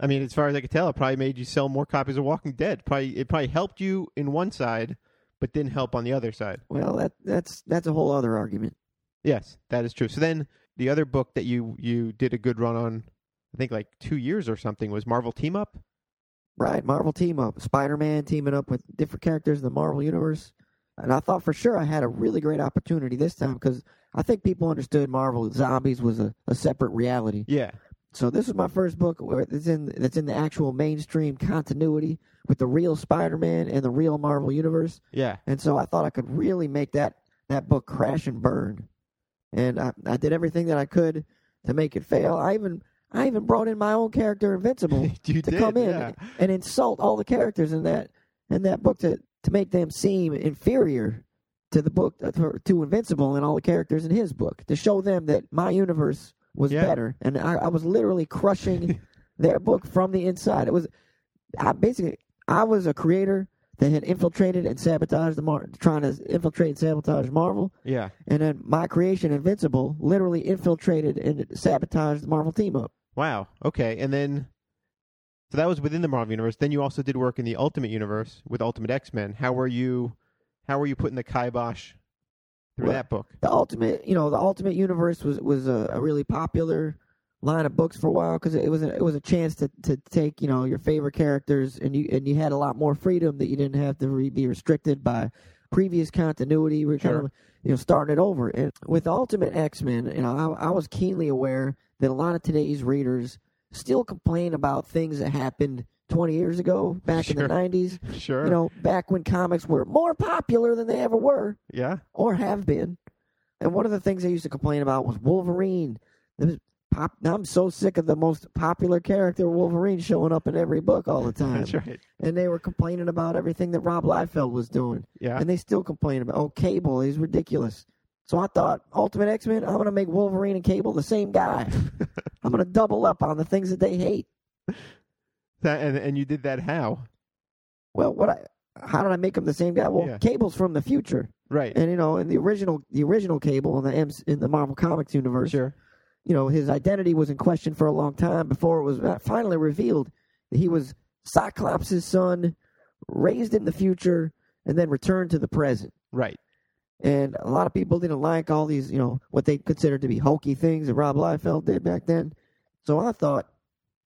I mean, as far as I could tell, it probably made you sell more copies of Walking Dead. It probably helped you in one side, but didn't help on the other side. Well, that's a whole other argument. Yes, that is true. So then the other book that you did a good run on, I think 2 years or something, was Marvel Team Up? Right, Marvel Team Up. Spider-Man teaming up with different characters in the Marvel Universe. And I thought for sure I had a really great opportunity this time because I think people understood Marvel Zombies was a separate reality. Yeah. So this was my first book that's in the actual mainstream continuity with the real Spider-Man and the real Marvel Universe. Yeah. And so I thought I could really make that book crash and burn. And I did everything that I could to make it fail. I even brought in my own character, Invincible, to come in and insult all the characters in that book to make them seem inferior to the book to Invincible and all the characters in his book, to show them that my universe was better. And I was literally crushing their book from the inside. I was a creator that had infiltrated and sabotaged trying to infiltrate and sabotage Marvel. Yeah. And then my creation, Invincible, literally infiltrated and sabotaged the Marvel Team Up. Wow. Okay. And then, so that was within the Marvel Universe. Then you also did work in the Ultimate Universe with Ultimate X-Men. How were you putting the kibosh through that book? The Ultimate Universe was a really popular line of books for a while because it was a chance to take your favorite characters and you had a lot more freedom that you didn't have to be restricted by previous continuity. We're kind of starting it over. And with Ultimate X-Men, I was keenly aware that a lot of today's readers still complain about things that happened 20 years ago, back in the 90s. Sure. You know, back when comics were more popular than they ever were. Yeah. Or have been. And one of the things they used to complain about was Wolverine. Now I'm so sick of the most popular character, Wolverine, showing up in every book all the time. That's right. And they were complaining about everything that Rob Liefeld was doing. Yeah. And they still complain about, oh, Cable, he's ridiculous. So I thought, Ultimate X-Men, I'm going to make Wolverine and Cable the same guy. I'm going to double up on the things that they hate. And you did that how? Well, how did I make him the same guy? Well, yeah. Cable's from the future. Right. And, you know, in the original Cable in the Marvel Comics universe, sure, you know, his identity was in question for a long time before it was finally revealed that he was Cyclops' son, raised in the future, and then returned to the present. Right. And a lot of people didn't like all these, you know, what they considered to be hokey things that Rob Liefeld did back then. So I thought,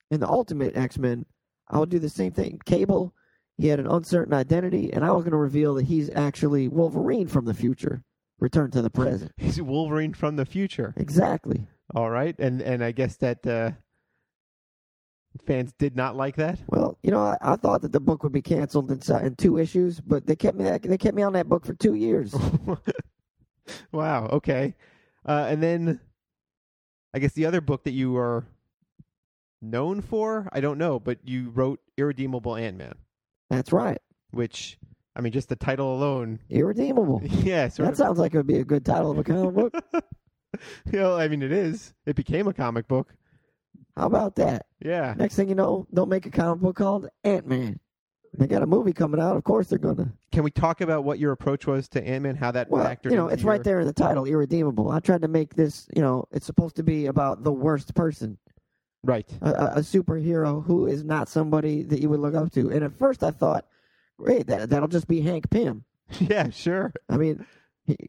in the Ultimate X-Men, I would do the same thing. Cable, he had an uncertain identity, and I was going to reveal that he's actually Wolverine from the future, returned to the present. He's Wolverine from the future. Exactly. All right, and I guess that fans did not like that. Well, you know, I thought that the book would be canceled in 2 issues, but they kept me on that book for 2 years. Wow. Okay. And then, I guess the other book that you were known for, I don't know, but you wrote Irredeemable Ant-Man. That's right. Which, I mean, just the title alone, Irredeemable. Yeah, that sounds like it would be a good title of a comic book. You know, I mean, it is. It became a comic book. How about that? Yeah. Next thing you know, they'll make a comic book called Ant-Man. They got a movie coming out. Of course they're going to. Can we talk about what your approach was to Ant-Man, how that factored in? You know, it's right there in the title, Irredeemable. I tried to make this, you know, it's supposed to be about the worst person. Right. A superhero who is not somebody that you would look up to. And at first I thought, great, that'll just be Hank Pym. Yeah, sure. I mean,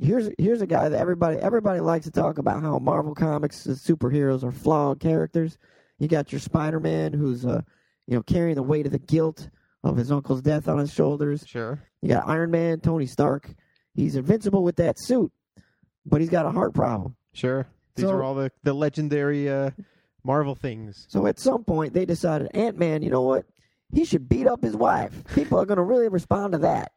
here's a guy that everybody likes to talk about how Marvel Comics superheroes are flawed characters. You got your Spider-Man who's, you know, carrying the weight of the guilt of his uncle's death on his shoulders. Sure. You got Iron Man, Tony Stark. He's invincible with that suit, but he's got a heart problem. Sure. These are all the legendary Marvel things. So at some point they decided, Ant-Man, you know what? He should beat up his wife. People are going to really respond to that.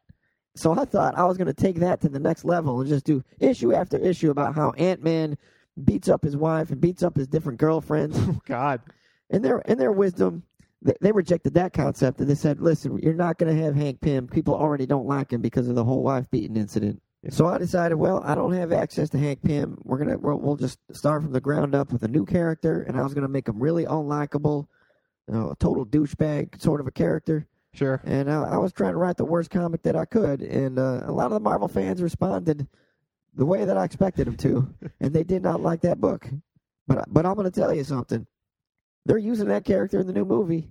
So I thought I was going to take that to the next level and just do issue after issue about how Ant-Man beats up his wife and beats up his different girlfriends. Oh, God. In their wisdom, they rejected that concept, and they said, listen, you're not going to have Hank Pym. People already don't like him because of the whole wife-beating incident. Yeah. So I decided, well, I don't have access to Hank Pym. We'll just start from the ground up with a new character, and I was going to make him really unlikable, you know, a total douchebag sort of a character. Sure. And I was trying to write the worst comic that I could, and a lot of the Marvel fans responded the way that I expected them to, and they did not like that book. But I'm going to tell you something. They're using that character in the new movie.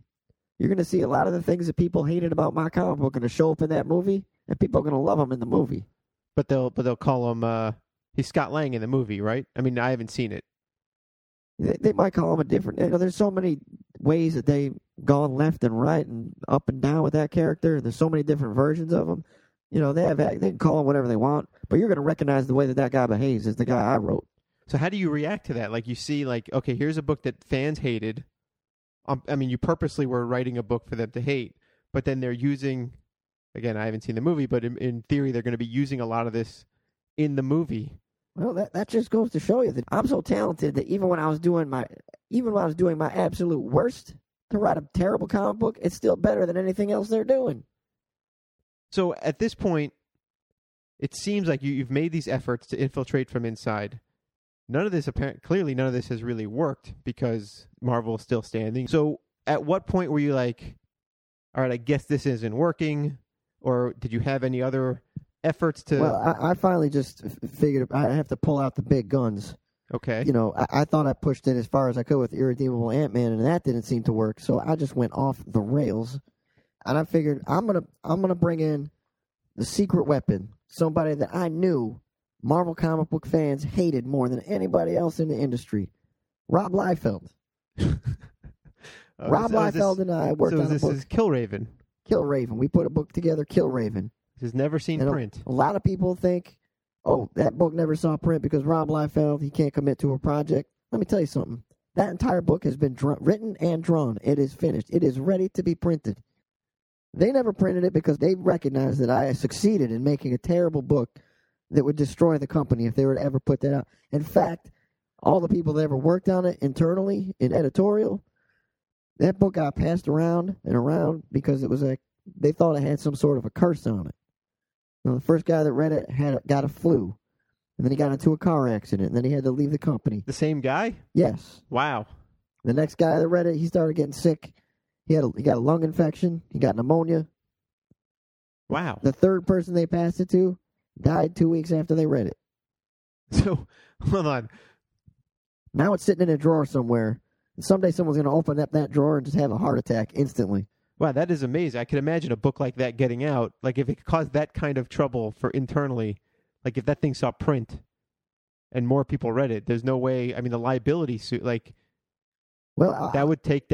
You're going to see a lot of the things that people hated about my comic book going to show up in that movie, and people are going to love him in the movie. But they'll call him he's Scott Lang in the movie, right? I mean, I haven't seen it. They might call him a different. You know, there's so many ways that they've gone left and right and up and down with that character. And there's so many different versions of him. You know, they can call him whatever they want, but you're going to recognize the way that guy behaves is the guy I wrote. So how do you react to that? Like, you see, like, okay, here's a book that fans hated. I mean, you purposely were writing a book for them to hate, but then they're using, again, I haven't seen the movie, but in theory, they're going to be using a lot of this in the movie. Well, that just goes to show you that I'm so talented that even when I was doing my absolute worst to write a terrible comic book, it's still better than anything else they're doing. So at this point, it seems like you've made these efforts to infiltrate from inside. Clearly none of this has really worked because Marvel is still standing. So at what point were you like, all right, I guess this isn't working? Or did you have any other efforts to... Well, I finally just figured I have to pull out the big guns. Okay. You know, I thought I pushed it as far as I could with Irredeemable Ant-Man, and that didn't seem to work, so I just went off the rails. And I figured I'm gonna bring in the secret weapon, somebody that I knew Marvel comic book fans hated more than anybody else in the industry, Rob Liefeld. And I worked on a book. So this is Killraven. Killraven. We put a book together, Killraven. Has never seen print. A lot of people think, oh, that book never saw print because Rob Liefeld, he can't commit to a project. Let me tell you something. That entire book has been written and drawn. It is finished. It is ready to be printed. They never printed it because they recognized that I succeeded in making a terrible book that would destroy the company if they were to ever put that out. In fact, all the people that ever worked on it internally in editorial, that book got passed around and around because it was like they thought it had some sort of a curse on it. Now, the first guy that read it got a flu, and then he got into a car accident, and then he had to leave the company. The same guy? Yes. Wow. The next guy that read it, he started getting sick. He got a lung infection. He got pneumonia. Wow. The third person they passed it to died 2 weeks after they read it. So, hold on. Now it's sitting in a drawer somewhere. And someday someone's going to open up that drawer and just have a heart attack instantly. Wow, that is amazing. I can imagine a book like that getting out. Like, if it caused that kind of trouble for internally, like, if that thing saw print and more people read it, there's no way, I mean, the liability suit, like... Well, that would take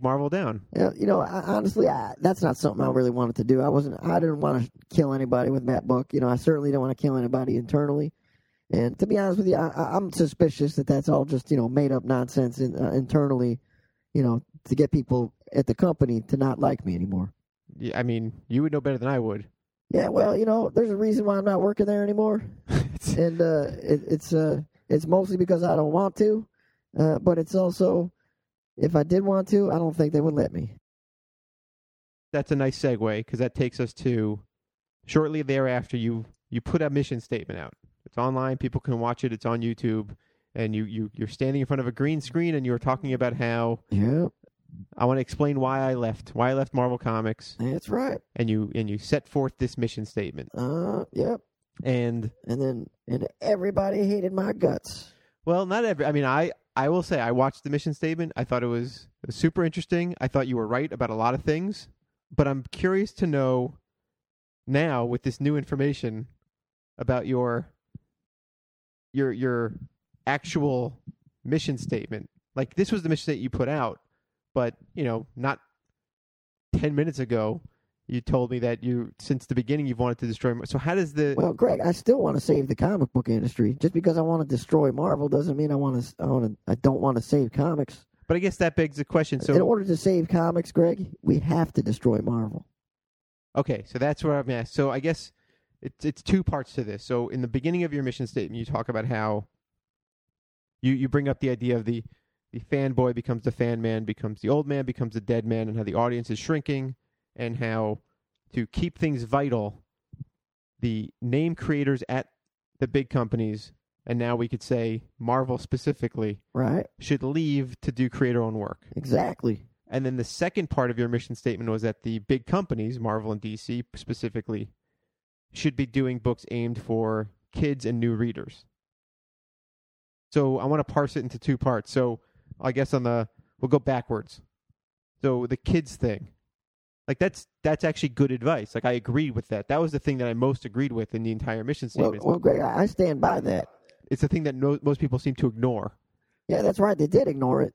Marvel down. You know, honestly, that's not something I really wanted to do. I didn't want to kill anybody with that book. You know, I certainly don't want to kill anybody internally. And to be honest with you, I'm suspicious that that's all just, you know, made up nonsense internally, you know, to get people at the company to not like me anymore. Yeah, I mean, you would know better than I would. Yeah, well, you know, there's a reason why I'm not working there anymore. And it's mostly because I don't want to, but it's also... If I did want to, I don't think they would let me. That's a nice segue, because that takes us to shortly thereafter, you put a mission statement out. It's online. People can watch it. It's on YouTube. And you're standing in front of a green screen, and you're talking about how I want to explain why I left Marvel Comics. That's right. And you set forth this mission statement. Yep. And then everybody hated my guts. Well, not every. I mean, I will say, I watched the mission statement. I thought it was super interesting. I thought you were right about a lot of things. But I'm curious to know now, with this new information about your actual mission statement. Like, this was the mission statement you put out, but, you know, not 10 minutes ago, you told me that since the beginning, you've wanted to destroy Marvel. So how does the... Well, Greg, I still want to save the comic book industry. Just because I want to destroy Marvel doesn't mean I don't want to save comics. But I guess that begs the question. So in order to save comics, Greg, we have to destroy Marvel. Okay, so that's where I'm at. So I guess it's two parts to this. So in the beginning of your mission statement, you talk about how you bring up the idea of the fanboy becomes the fan man, becomes the old man, becomes the dead man, and how the audience is shrinking. And how to keep things vital, the name creators at the big companies, and now we could say Marvel specifically, right, should leave to do creator-owned work. Exactly. And then the second part of your mission statement was that the big companies, Marvel and DC specifically, should be doing books aimed for kids and new readers. So I want to parse it into two parts. So I guess we'll go backwards. So the kids thing. Like, that's actually good advice. Like, I agreed with that. That was the thing that I most agreed with in the entire mission statement. Well, Greg, I stand by that. It's the thing that most people seem to ignore. Yeah, that's right. They did ignore it.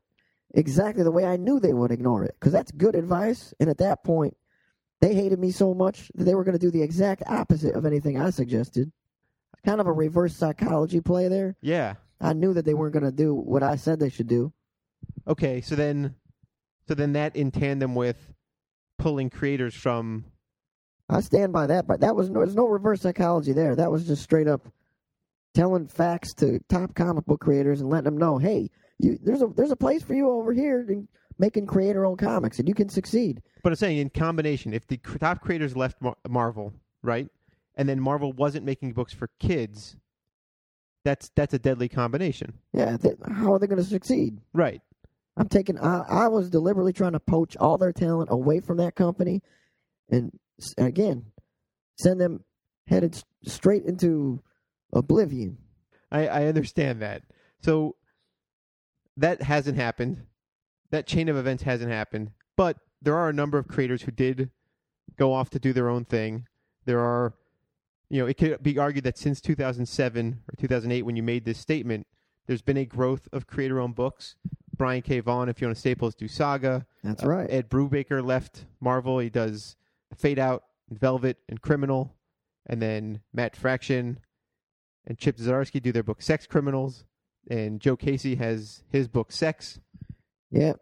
Exactly the way I knew they would ignore it. Because that's good advice. And at that point, they hated me so much that they were going to do the exact opposite of anything I suggested. Kind of a reverse psychology play there. Yeah. I knew that they weren't going to do what I said they should do. Okay, so then that in tandem with... pulling creators from... I stand by that, but there's no reverse psychology there. That was just straight up telling facts to top comic book creators and letting them know, hey, there's a place for you over here in making creator-owned comics, and you can succeed. But I'm saying, in combination, if the top creators left Marvel, right, and then Marvel wasn't making books for kids, that's a deadly combination. Yeah, how are they going to succeed? Right. I was deliberately trying to poach all their talent away from that company and, again, send them headed straight into oblivion. I understand that. So that hasn't happened. That chain of events hasn't happened. But there are a number of creators who did go off to do their own thing. There are, you know, it could be argued that since 2007 or 2008 when you made this statement, there's been a growth of creator-owned books. Brian K. Vaughan and Fiona Staples do Saga. That's right. Ed Brubaker left Marvel. He does Fade Out, and Velvet, and Criminal. And then Matt Fraction and Chip Zdarsky do their book Sex Criminals. and Joe Casey has his book Sex. Yep.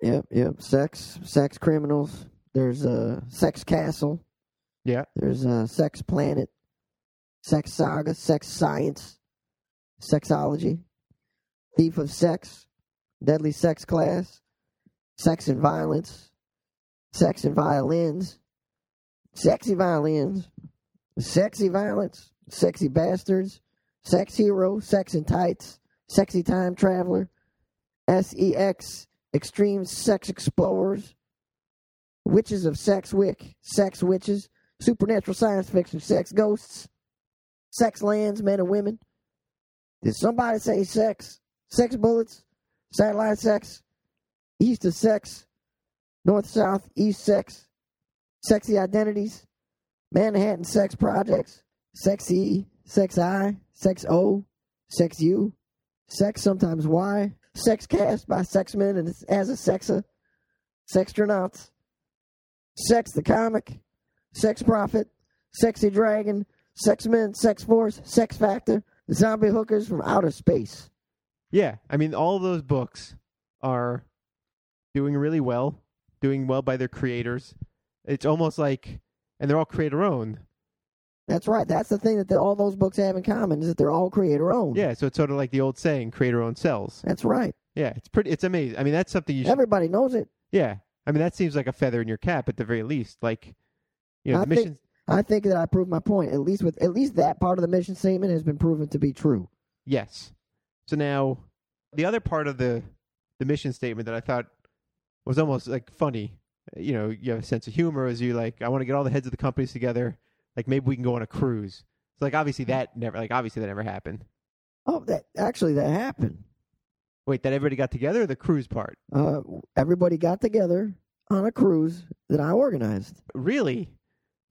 Sex Criminals. There's a Sex Castle. Yeah. There's a Sex Planet, Sex Saga, Sex Science, Sexology, Thief of Sex, Deadly Sex Class, Sex and Violence, Sex and Violins, Sexy Violins, Sexy Violence, Sexy Bastards, Sex Hero, Sex and Tights, Sexy Time Traveler, SEX, Extreme Sex Explorers, Witches of Sex Wick, Sex Witches, Supernatural Science Fiction, Sex Ghosts, Sex Lands, Men and Women. Did somebody say sex? Sex Bullets, Satellite Sex, East of Sex, North, South, East Sex, Sexy Identities, Manhattan Sex Projects, Sex E, Sex I, Sex O, Sex U, Sex Sometimes Y, Sex Cast by Sex Men and as a Sexa, Sextronauts, Sex the Comic, Sex Prophet, Sexy Dragon, Sex Men, Sex Force, Sex Factor, Zombie Hookers from Outer Space. Yeah, I mean, all of those books are doing really well, by their creators. It's almost like, and they're all creator-owned. That's right. That's the thing that all those books have in common is that they're all creator-owned. Yeah, so it's sort of like the old saying, creator-owned sells. That's right. Yeah, it's amazing. I mean, that's something you should... Everybody knows it. Yeah. I mean, that seems like a feather in your cap at the very least. Like, you know, the mission... I think that I proved my point. At least that part of the mission statement has been proven to be true. Yes. So now, the other part of the mission statement that I thought was almost like funny, you know, you have a sense of humor is you like, I want to get all the heads of the companies together. Like maybe we can go on a cruise. So like obviously that never happened. Oh, that happened. Wait, that everybody got together or the cruise part? Everybody got together on a cruise that I organized. Really?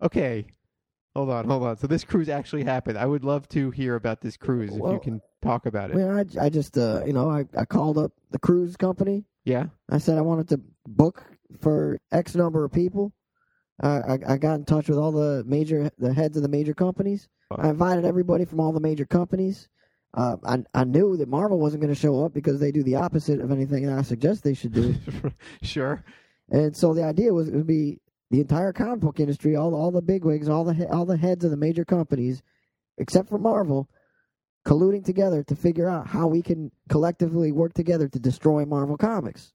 Okay, hold on. So this cruise actually happened. I would love to hear about this cruise if you can talk about it. Well, I just, you know, I called up the cruise company. Yeah. I said I wanted to book for X number of people. I got in touch with all the heads of the major companies. Oh. I invited everybody from all the major companies. I knew that Marvel wasn't going to show up because they do the opposite of anything that I suggest they should do. Sure. And so the idea was it would be... The entire comic book industry, all the bigwigs, all the heads of the major companies, except for Marvel, colluding together to figure out how we can collectively work together to destroy Marvel Comics.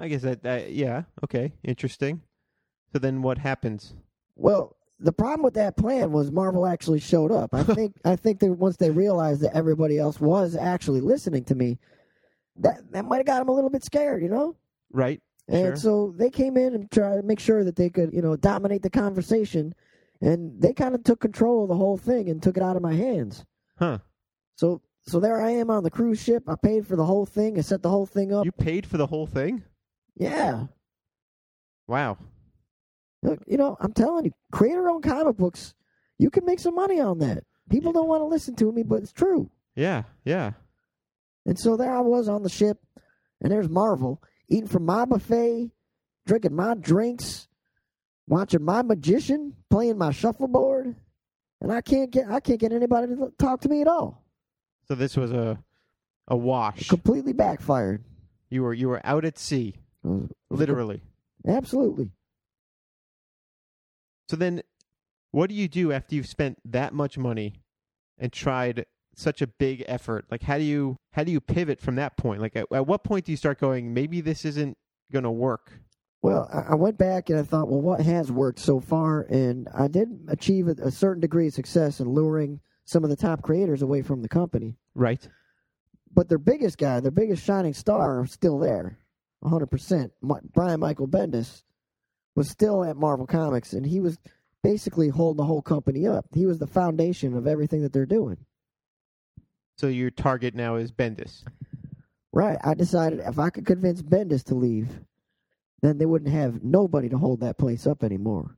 I guess that yeah, okay, interesting. So then what happens? Well, the problem with that plan was Marvel actually showed up. I think that once they realized that everybody else was actually listening to me, that might have got them a little bit scared, you know? Right. And so they came in and tried to make sure that they could, you know, dominate the conversation. And they kind of took control of the whole thing and took it out of my hands. Huh. So there I am on the cruise ship. I paid for the whole thing. I set the whole thing up. You paid for the whole thing? Yeah. Wow. Look, you know, I'm telling you, create your own comic books. You can make some money on that. People don't want to listen to me, but it's true. Yeah, yeah. And so there I was on the ship, and there's Marvel. Eating from my buffet, drinking my drinks, watching my magician, playing my shuffleboard, and I can't get anybody to talk to me at all. So this was a wash. It completely backfired. You were out at sea, literally. Absolutely. So then, what do you do after you've spent that much money and tried such a big effort? Like, how do you pivot from that point? Like, at what point do you start going, maybe this isn't going to work? Well, I went back and I thought, well, what has worked so far? And I did achieve a certain degree of success in luring some of the top creators away from the company. Right. But their biggest guy, their biggest shining star, is still there, 100%. Brian Michael Bendis was still at Marvel Comics, and he was basically holding the whole company up. He was the foundation of everything that they're doing. So your target now is Bendis. Right. I decided if I could convince Bendis to leave, then they wouldn't have nobody to hold that place up anymore.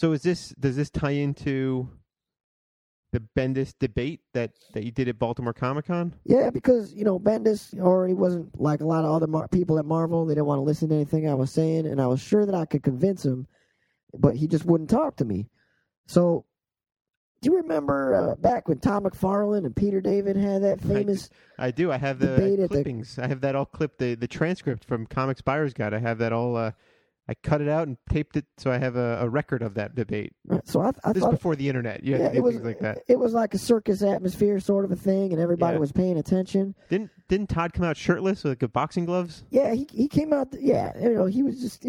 So does this tie into the Bendis debate that you did at Baltimore Comic-Con? Yeah, because, you know, Bendis already wasn't like a lot of other people at Marvel. They didn't want to listen to anything I was saying, and I was sure that I could convince him, but he just wouldn't talk to me. So Do you remember back when Todd McFarlane and Peter David had that famous? I do. I have the clippings. I have that all clipped. The transcript from Comics Buyer's Guide. I have that all. I cut it out and taped it, so I have a record of that debate. So I this thought, before the internet, you had to do things like that. It was like a circus atmosphere sort of a thing, and everybody was paying attention. Didn't Todd come out shirtless with like boxing gloves? Yeah, he came out. He was just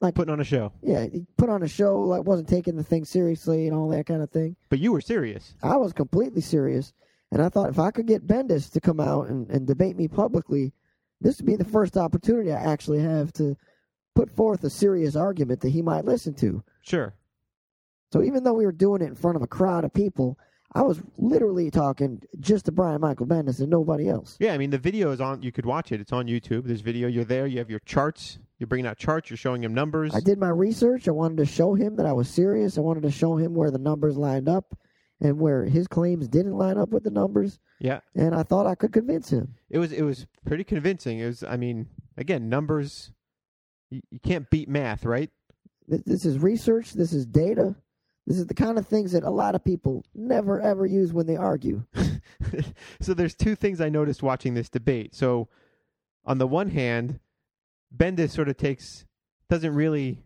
like putting on a show. Yeah, he put on a show, like wasn't taking the thing seriously and all that kind of thing. But you were serious. I was completely serious, and I thought if I could get Bendis to come out and debate me publicly, this would be the first opportunity I actually have to put forth a serious argument that he might listen to. Sure. So even though we were doing it in front of a crowd of people, I was literally talking just to Brian Michael Bendis and nobody else. Yeah, I mean, the video is on. You could watch it. It's on YouTube. There's video. You're there. You have your charts. You're bringing out charts. You're showing him numbers. I did my research. I wanted to show him that I was serious. I wanted to show him where the numbers lined up and where his claims didn't line up with the numbers. Yeah. And I thought I could convince him. It was pretty convincing. It was, I mean, again, numbers. You can't beat math, right? This is research. This is data. This is the kind of things that a lot of people never, ever use when they argue. So there's two things I noticed watching this debate. So on the one hand, Bendis sort of doesn't really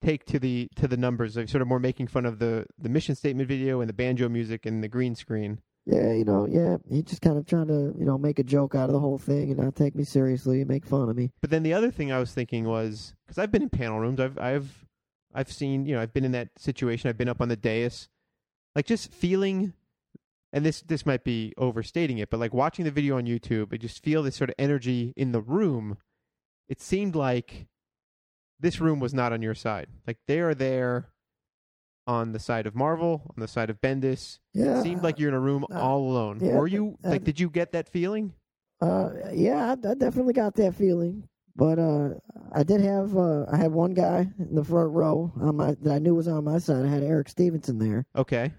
take to the numbers, like sort of more making fun of the mission statement video and the banjo music and the green screen. Yeah, he's just kind of trying to, make a joke out of the whole thing and not take me seriously and make fun of me. But then the other thing I was thinking was, because I've been in panel rooms, I've seen, I've been in that situation, I've been up on the dais, like just feeling, and this might be overstating it, but like watching the video on YouTube, I just feel this sort of energy in the room. It seemed like this room was not on your side. Like they are there on the side of Marvel, on the side of Bendis. Yeah, it seemed like you're in a room all alone. Yeah, were you? Did you get that feeling? I definitely got that feeling. But I did have I had one guy in the front row that I knew was on my side. I had Eric Stevenson there. Okay.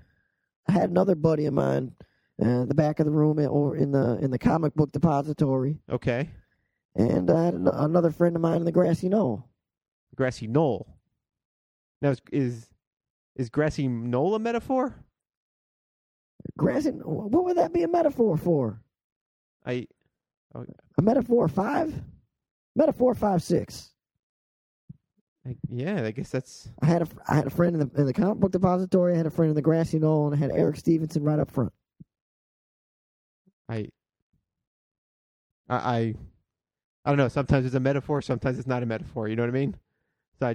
I had another buddy of mine in the back of the room or in the comic book depository. Okay. And I had another friend of mine in the Grassy Knoll. Grassy Knoll. Now is Grassy Knoll a metaphor? Grassy? What would that be a metaphor for? A metaphor 5? Metaphor 5-6. I guess that's. I had a friend in the comic book depository. I had a friend in the Grassy Knoll, and I had Eric Stevenson right up front. I don't know. Sometimes it's a metaphor. Sometimes it's not a metaphor. You know what I mean? So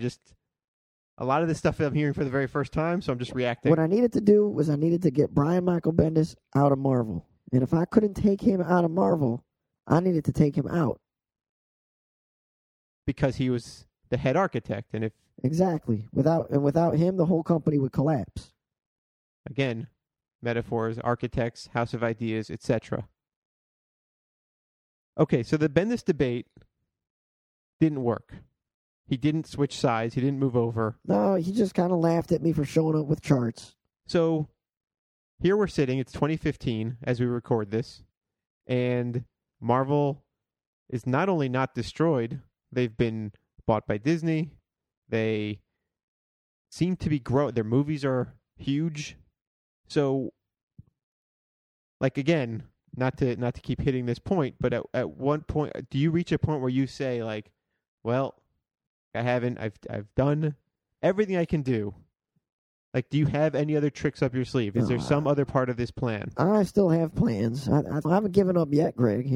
a lot of this stuff I'm hearing for the very first time. So I'm just reacting. What I needed to do was I needed to get Brian Michael Bendis out of Marvel, and if I couldn't take him out of Marvel, I needed to take him out. Because he was the head architect, and if exactly without him, the whole company would collapse. Again, metaphors, architects, house of ideas, etc. Okay, so the Bendis debate didn't work. He didn't switch sides. He didn't move over. No, he just kind of laughed at me for showing up with charts. So here we're sitting. It's 2015 as we record this, and Marvel is not only not destroyed. They've been bought by Disney. They seem to be growing. Their movies are huge. So, like again, not to keep hitting this point, but at one point, do you reach a point where you say like, "Well, I've done everything I can do." Like, do you have any other tricks up your sleeve? Is there some other part of this plan? I still have plans. I haven't given up yet, Greg.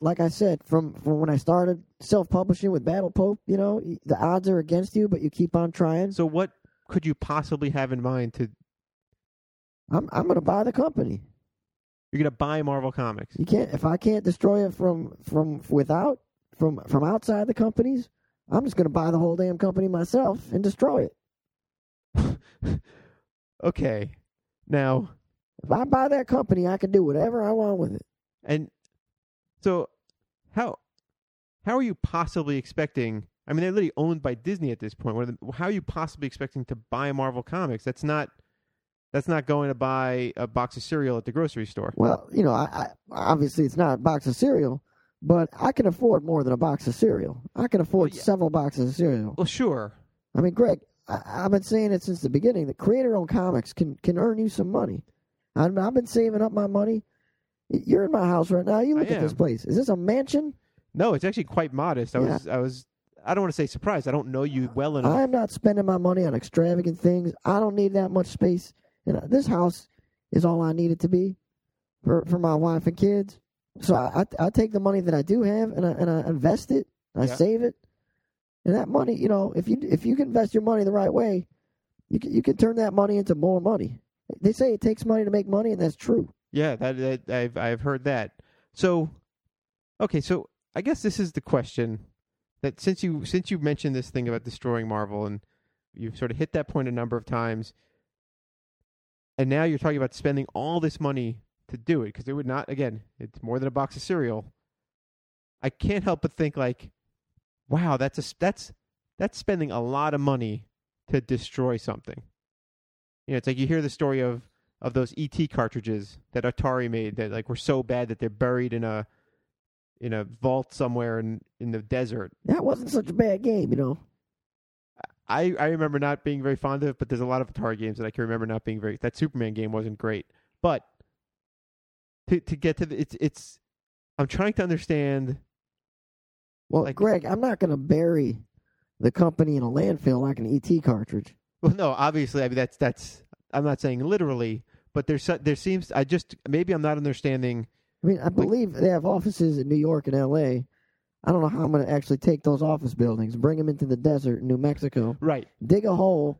Like I said, from when I started self-publishing with Battle Pope, the odds are against you, but you keep on trying. So what could you possibly have in mind to... I'm going to buy the company. You're going to buy Marvel Comics? You can't. If I can't destroy it from outside the companies, I'm just going to buy the whole damn company myself and destroy it. Okay. Now, if I buy that company, I can do whatever I want with it. And so how are you possibly expecting, I mean, they're literally owned by Disney at this point. How are you possibly expecting to buy Marvel Comics? That's not going to buy a box of cereal at the grocery store. Well, I obviously it's not a box of cereal, but I can afford more than a box of cereal. I can afford several boxes of cereal. Well, sure. I mean, Greg, I've been saying it since the beginning, that creator-owned comics can earn you some money. I've been saving up my money. You're in my house right now. You look at this place. Is this a mansion? No, it's actually quite modest. I was. I don't want to say surprised. I don't know you well enough. I'm not spending my money on extravagant things. I don't need that much space. And this house is all I need it to be for my wife and kids. So I take the money that I do have and I invest it. And I save it. And that money, you know, if you can invest your money the right way, you can turn that money into more money. They say it takes money to make money, and that's true. Yeah, I've heard that. So, okay, so I guess this is the question that since you mentioned this thing about destroying Marvel, and you've sort of hit that point a number of times, and now you're talking about spending all this money to do it because it would not. Again, it's more than a box of cereal. I can't help but think like, wow, that's spending a lot of money to destroy something. You know, it's like you hear the story of those ET cartridges that Atari made that like were so bad that they're buried in a vault somewhere in the desert. That wasn't such a bad game, you know. I remember not being very fond of it, but there's a lot of Atari games that I can remember not being very. That Superman game wasn't great, but to get to the, it's I'm trying to understand. Well, like, Greg, I'm not going to bury the company in a landfill like an ET cartridge. Well, no, obviously, I mean that's. I'm not saying literally, but there seems. I just maybe I'm not understanding. I mean, I believe they have offices in New York and L.A. I don't know how I'm going to actually take those office buildings, bring them into the desert in New Mexico, right? Dig a hole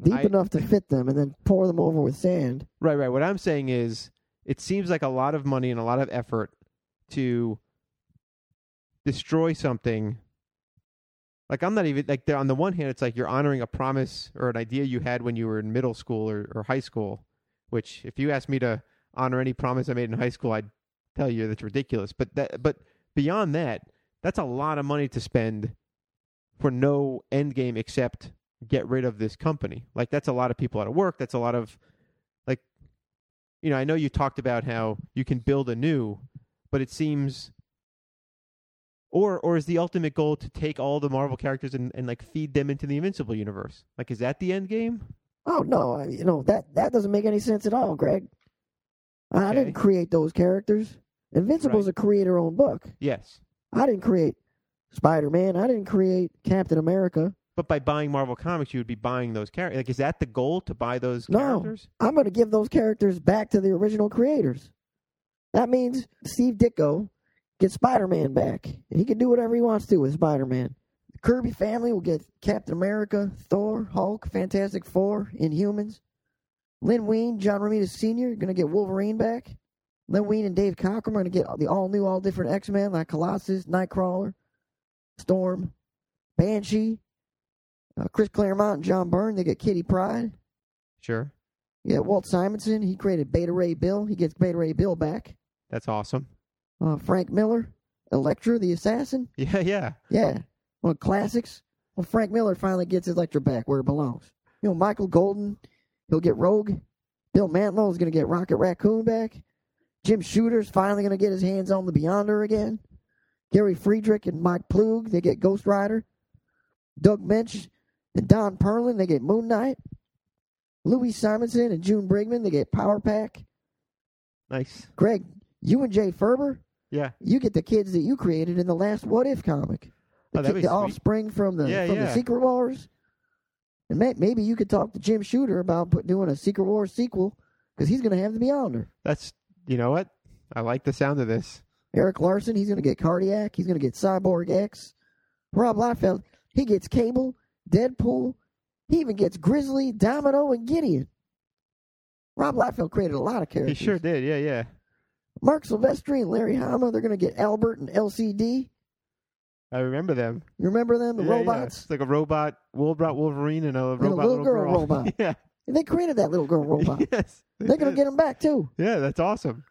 deep enough to fit them, and then pour them over with sand. Right. What I'm saying is, it seems like a lot of money and a lot of effort to destroy something. Like, I'm not even, like, on the one hand, it's like you're honoring a promise or an idea you had when you were in middle school or high school, which if you asked me to honor any promise I made in high school, I'd tell you that's ridiculous. But beyond that, that's a lot of money to spend for no end game except get rid of this company. Like, that's a lot of people out of work. That's a lot of, like, you know, I know you talked about how you can build anew, but it seems... Or is the ultimate goal to take all the Marvel characters and like feed them into the Invincible universe? Like, is that the end game? Oh no, you know that doesn't make any sense at all, Greg. Okay. I didn't create those characters. Invincible's a creator-owned book. Yes, I didn't create Spider-Man. I didn't create Captain America. But by buying Marvel Comics, you would be buying those characters. Like, is that the goal to buy those characters? No, I'm going to give those characters back to the original creators. That means Steve Ditko. Get Spider-Man back. And he can do whatever he wants to with Spider-Man. The Kirby family will get Captain America, Thor, Hulk, Fantastic Four, Inhumans. Lynn Wein, John Romita Sr. going to get Wolverine back. Lynn Wein and Dave Cockrum are going to get the all-new, all-different X-Men like Colossus, Nightcrawler, Storm, Banshee, Chris Claremont and John Byrne. They get Kitty Pryde. Sure. You got Walt Simonson. He created Beta Ray Bill. He gets Beta Ray Bill back. That's awesome. Frank Miller, Elektra the Assassin. Yeah. Well, classics. Well, Frank Miller finally gets Elektra back where it belongs. You know, Michael Golden, he'll get Rogue. Bill Mantlo is going to get Rocket Raccoon back. Jim Shooter's finally going to get his hands on the Beyonder again. Gary Friedrich and Mike Ploog, they get Ghost Rider. Doug Mensch and Don Perlin, they get Moon Knight. Louis Simonson and June Brigman, they get Power Pack. Nice. Greg, you and Jay Ferber, yeah, you get the kids that you created in the last What If comic. The offspring from the Secret Wars. And maybe you could talk to Jim Shooter about doing a Secret Wars sequel because he's going to have the Beyonder. That's, you know what? I like the sound of this. Erik Larsen, he's going to get Cardiac. He's going to get Cyborg X. Rob Liefeld, he gets Cable, Deadpool. He even gets Grizzly, Domino, and Gideon. Rob Liefeld created a lot of characters. He sure did, yeah. Marc Silvestri and Larry Hama, they're going to get Albert and LCD. I remember them. You remember them, the robots? It's like a robot Wolverine and a little girl robot. Yeah. And they created that little girl robot. Yes. They're going to get them back, too. Yeah, that's awesome.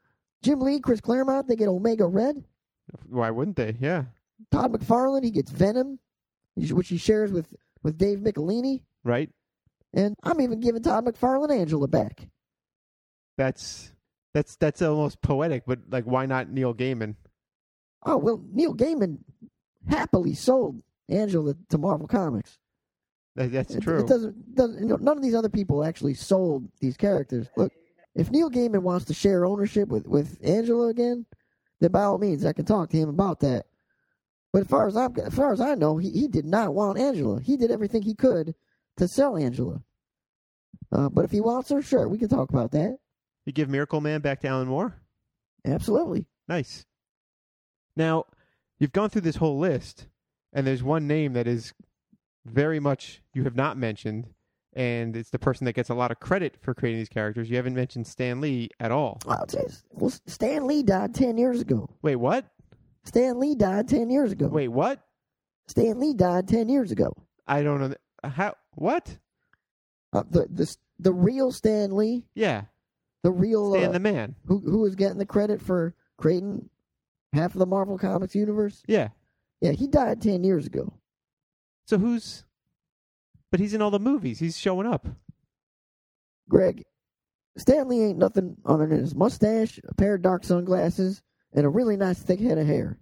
Jim Lee, Chris Claremont, they get Omega Red. Why wouldn't they? Yeah. Todd McFarlane, he gets Venom, which he shares with Dave Michelini. Right. And I'm even giving Todd McFarlane Angela back. That's almost poetic, but like, why not Neil Gaiman? Oh, well, Neil Gaiman happily sold Angela to Marvel Comics. That's true. It doesn't. You know, none of these other people actually sold these characters. Look, if Neil Gaiman wants to share ownership with Angela again, then by all means, I can talk to him about that. But as far as I know, he did not want Angela. He did everything he could to sell Angela. But if he wants her, sure, we can talk about that. You give Miracle Man back to Alan Moore? Absolutely. Nice. Now, you've gone through this whole list, and there's one name that is very much you have not mentioned, and it's the person that gets a lot of credit for creating these characters. You haven't mentioned Stan Lee at all. Well, Stan Lee died 10 years ago. Wait, what? Stan Lee died 10 years ago. Wait, what? Stan Lee died 10 years ago. I don't know. How? What? The real Stan Lee? Yeah. The real... Stan the man. Who was getting the credit for creating half of the Marvel Comics universe? Yeah. Yeah, he died 10 years ago. So who's... But he's in all the movies. He's showing up. Greg, Stan Lee ain't nothing other than his mustache, a pair of dark sunglasses, and a really nice thick head of hair.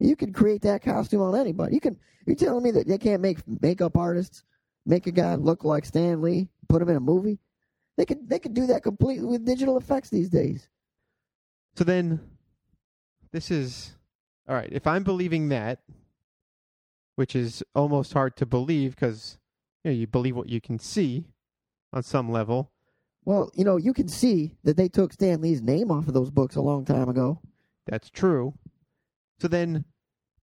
You could create that costume on anybody. You're telling me that they can't make makeup artists make a guy look like Stan Lee, put him in a movie? They could do that completely with digital effects these days. So then, this is... All right, if I'm believing that, which is almost hard to believe because you believe what you can see on some level. Well, you can see that they took Stan Lee's name off of those books a long time ago. That's true. So then,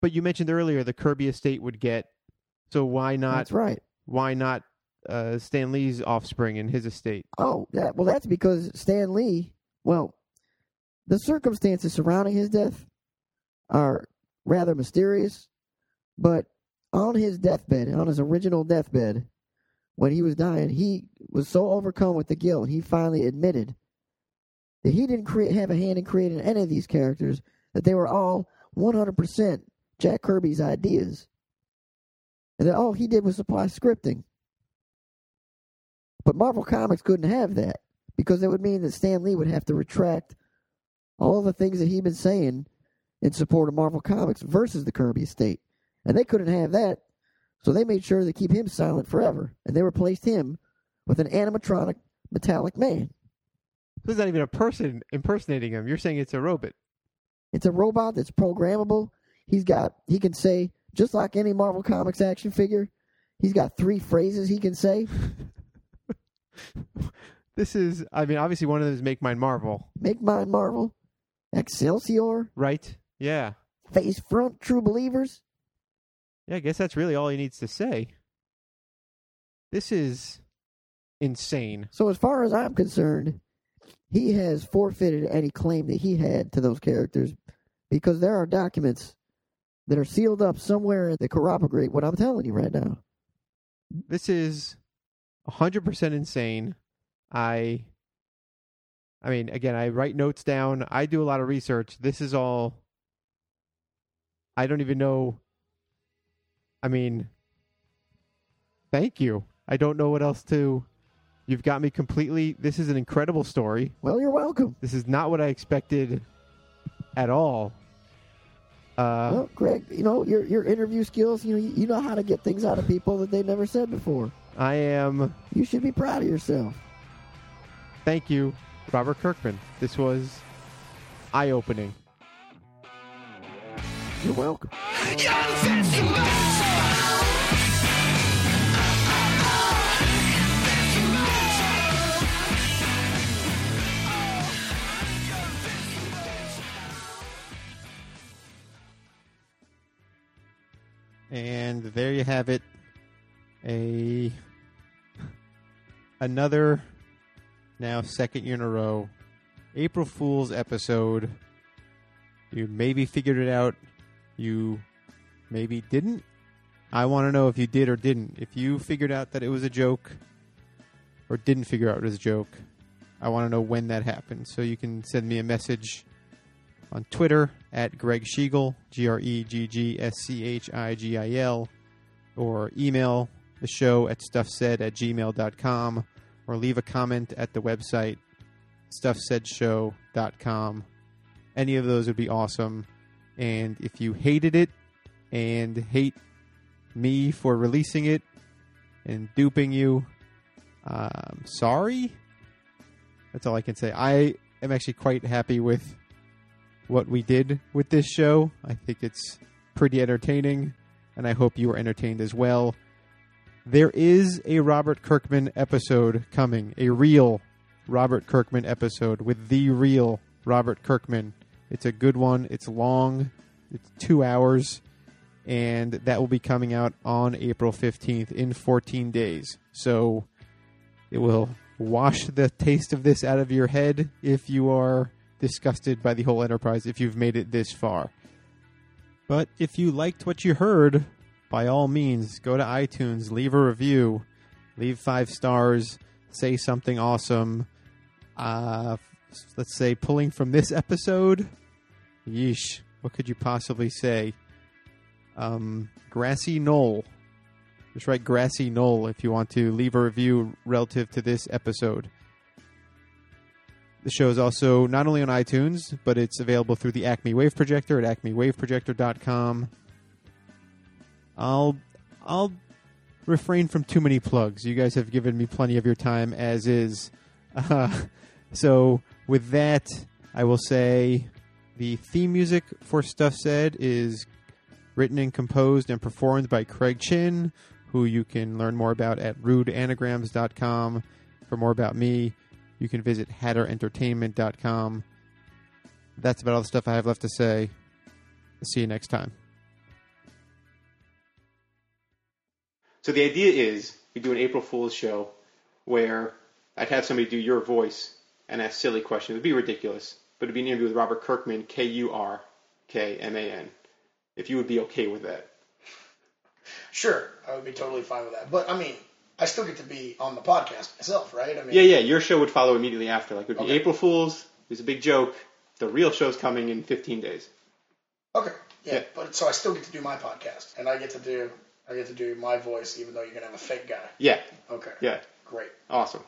but you mentioned earlier the Kirby estate would get, so why not... That's right. Why not Stan Lee's offspring and his estate? Oh, that's because Stan Lee, the circumstances surrounding his death are rather mysterious, but on his deathbed, on his original deathbed, when he was dying, he was so overcome with the guilt, he finally admitted that he didn't have a hand in creating any of these characters, that they were all 100% Jack Kirby's ideas. And that all he did was supply scripting. But Marvel Comics couldn't have that, because it would mean that Stan Lee would have to retract all the things that he'd been saying in support of Marvel Comics versus the Kirby estate. And they couldn't have that, so they made sure to keep him silent forever. And they replaced him with an animatronic metallic man. This is not even a person impersonating him. You're saying it's a robot. It's a robot that's programmable. He can say... Just like any Marvel Comics action figure, he's got 3 phrases he can say. This is, obviously one of them is Make Mine Marvel. Make Mine Marvel. Excelsior. Right. Yeah. Face Front, True Believers. Yeah, I guess that's really all he needs to say. This is insane. So as far as I'm concerned, he has forfeited any claim that he had to those characters because there are documents that are sealed up somewhere that corroborate what I'm telling you right now. This is 100% insane. I write notes down. I do a lot of research. This is all... I don't even know... thank you. I don't know what else to... You've got me completely... This is an incredible story. Well, you're welcome. This is not what I expected at all. Well, Greg, your interview skills, you know how to get things out of people that they never said before. I am... You should be proud of yourself. Thank you, Robert Kirkman. This was eye-opening. You're welcome. And there you have it, another, now second year in a row, April Fool's episode. You maybe figured it out, you maybe didn't. I want to know if you did or didn't. If you figured out that it was a joke, or didn't figure out it was a joke, I want to know when that happened. So you can send me a message on Twitter at Greg Schigiel, GreggSchigiel, or email the show at stuffsaid@gmail.com, or leave a comment at the website, stuffsaidshow.com. Any of those would be awesome. And if you hated it and hate me for releasing it, and duping you. I'm sorry. That's all I can say. I am actually quite happy with what we did with this show. I think it's pretty entertaining, and I hope you were entertained as well. There is a Robert Kirkman episode coming, a real Robert Kirkman episode with the real Robert Kirkman. It's a good one. It's long. It's 2 hours, and that will be coming out on April 15th in 14 days. So it will wash the taste of this out of your head if you are disgusted by the whole enterprise, if you've made it this far. But if you liked what you heard, by all means, go to iTunes, leave a review, leave 5 stars, say something awesome. Let's say pulling from this episode, yeesh, what could you possibly say? Grassy Knoll. Just write Grassy Knoll if you want to leave a review relative to this episode. The show is also not only on iTunes, but it's available through the Acme Wave Projector at acmewaveprojector.com. I'll refrain from too many plugs. You guys have given me plenty of your time as is. So with that, I will say the theme music for Stuff Said is written and composed and performed by Craig Chin, who you can learn more about at rudeanagrams.com. For more about me, you can visit hatterentertainment.com. That's about all the stuff I have left to say. See you next time. So the idea is we do an April Fool's show where I'd have somebody do your voice and ask silly questions. It would be ridiculous, but it would be an interview with Robert Kirkman, K-U-R-K-M-A-N. If you would be okay with that. Sure, I would be totally fine with that. But, I mean, I still get to be on the podcast myself, right? I mean, yeah, your show would follow immediately after. Like, it would be April Fool's, it was a big joke, the real show's coming in 15 days. Okay, yeah, but so I still get to do my podcast, and I get to do my voice, even though you're going to have a fake guy. Yeah. Okay. Yeah. Great. Awesome.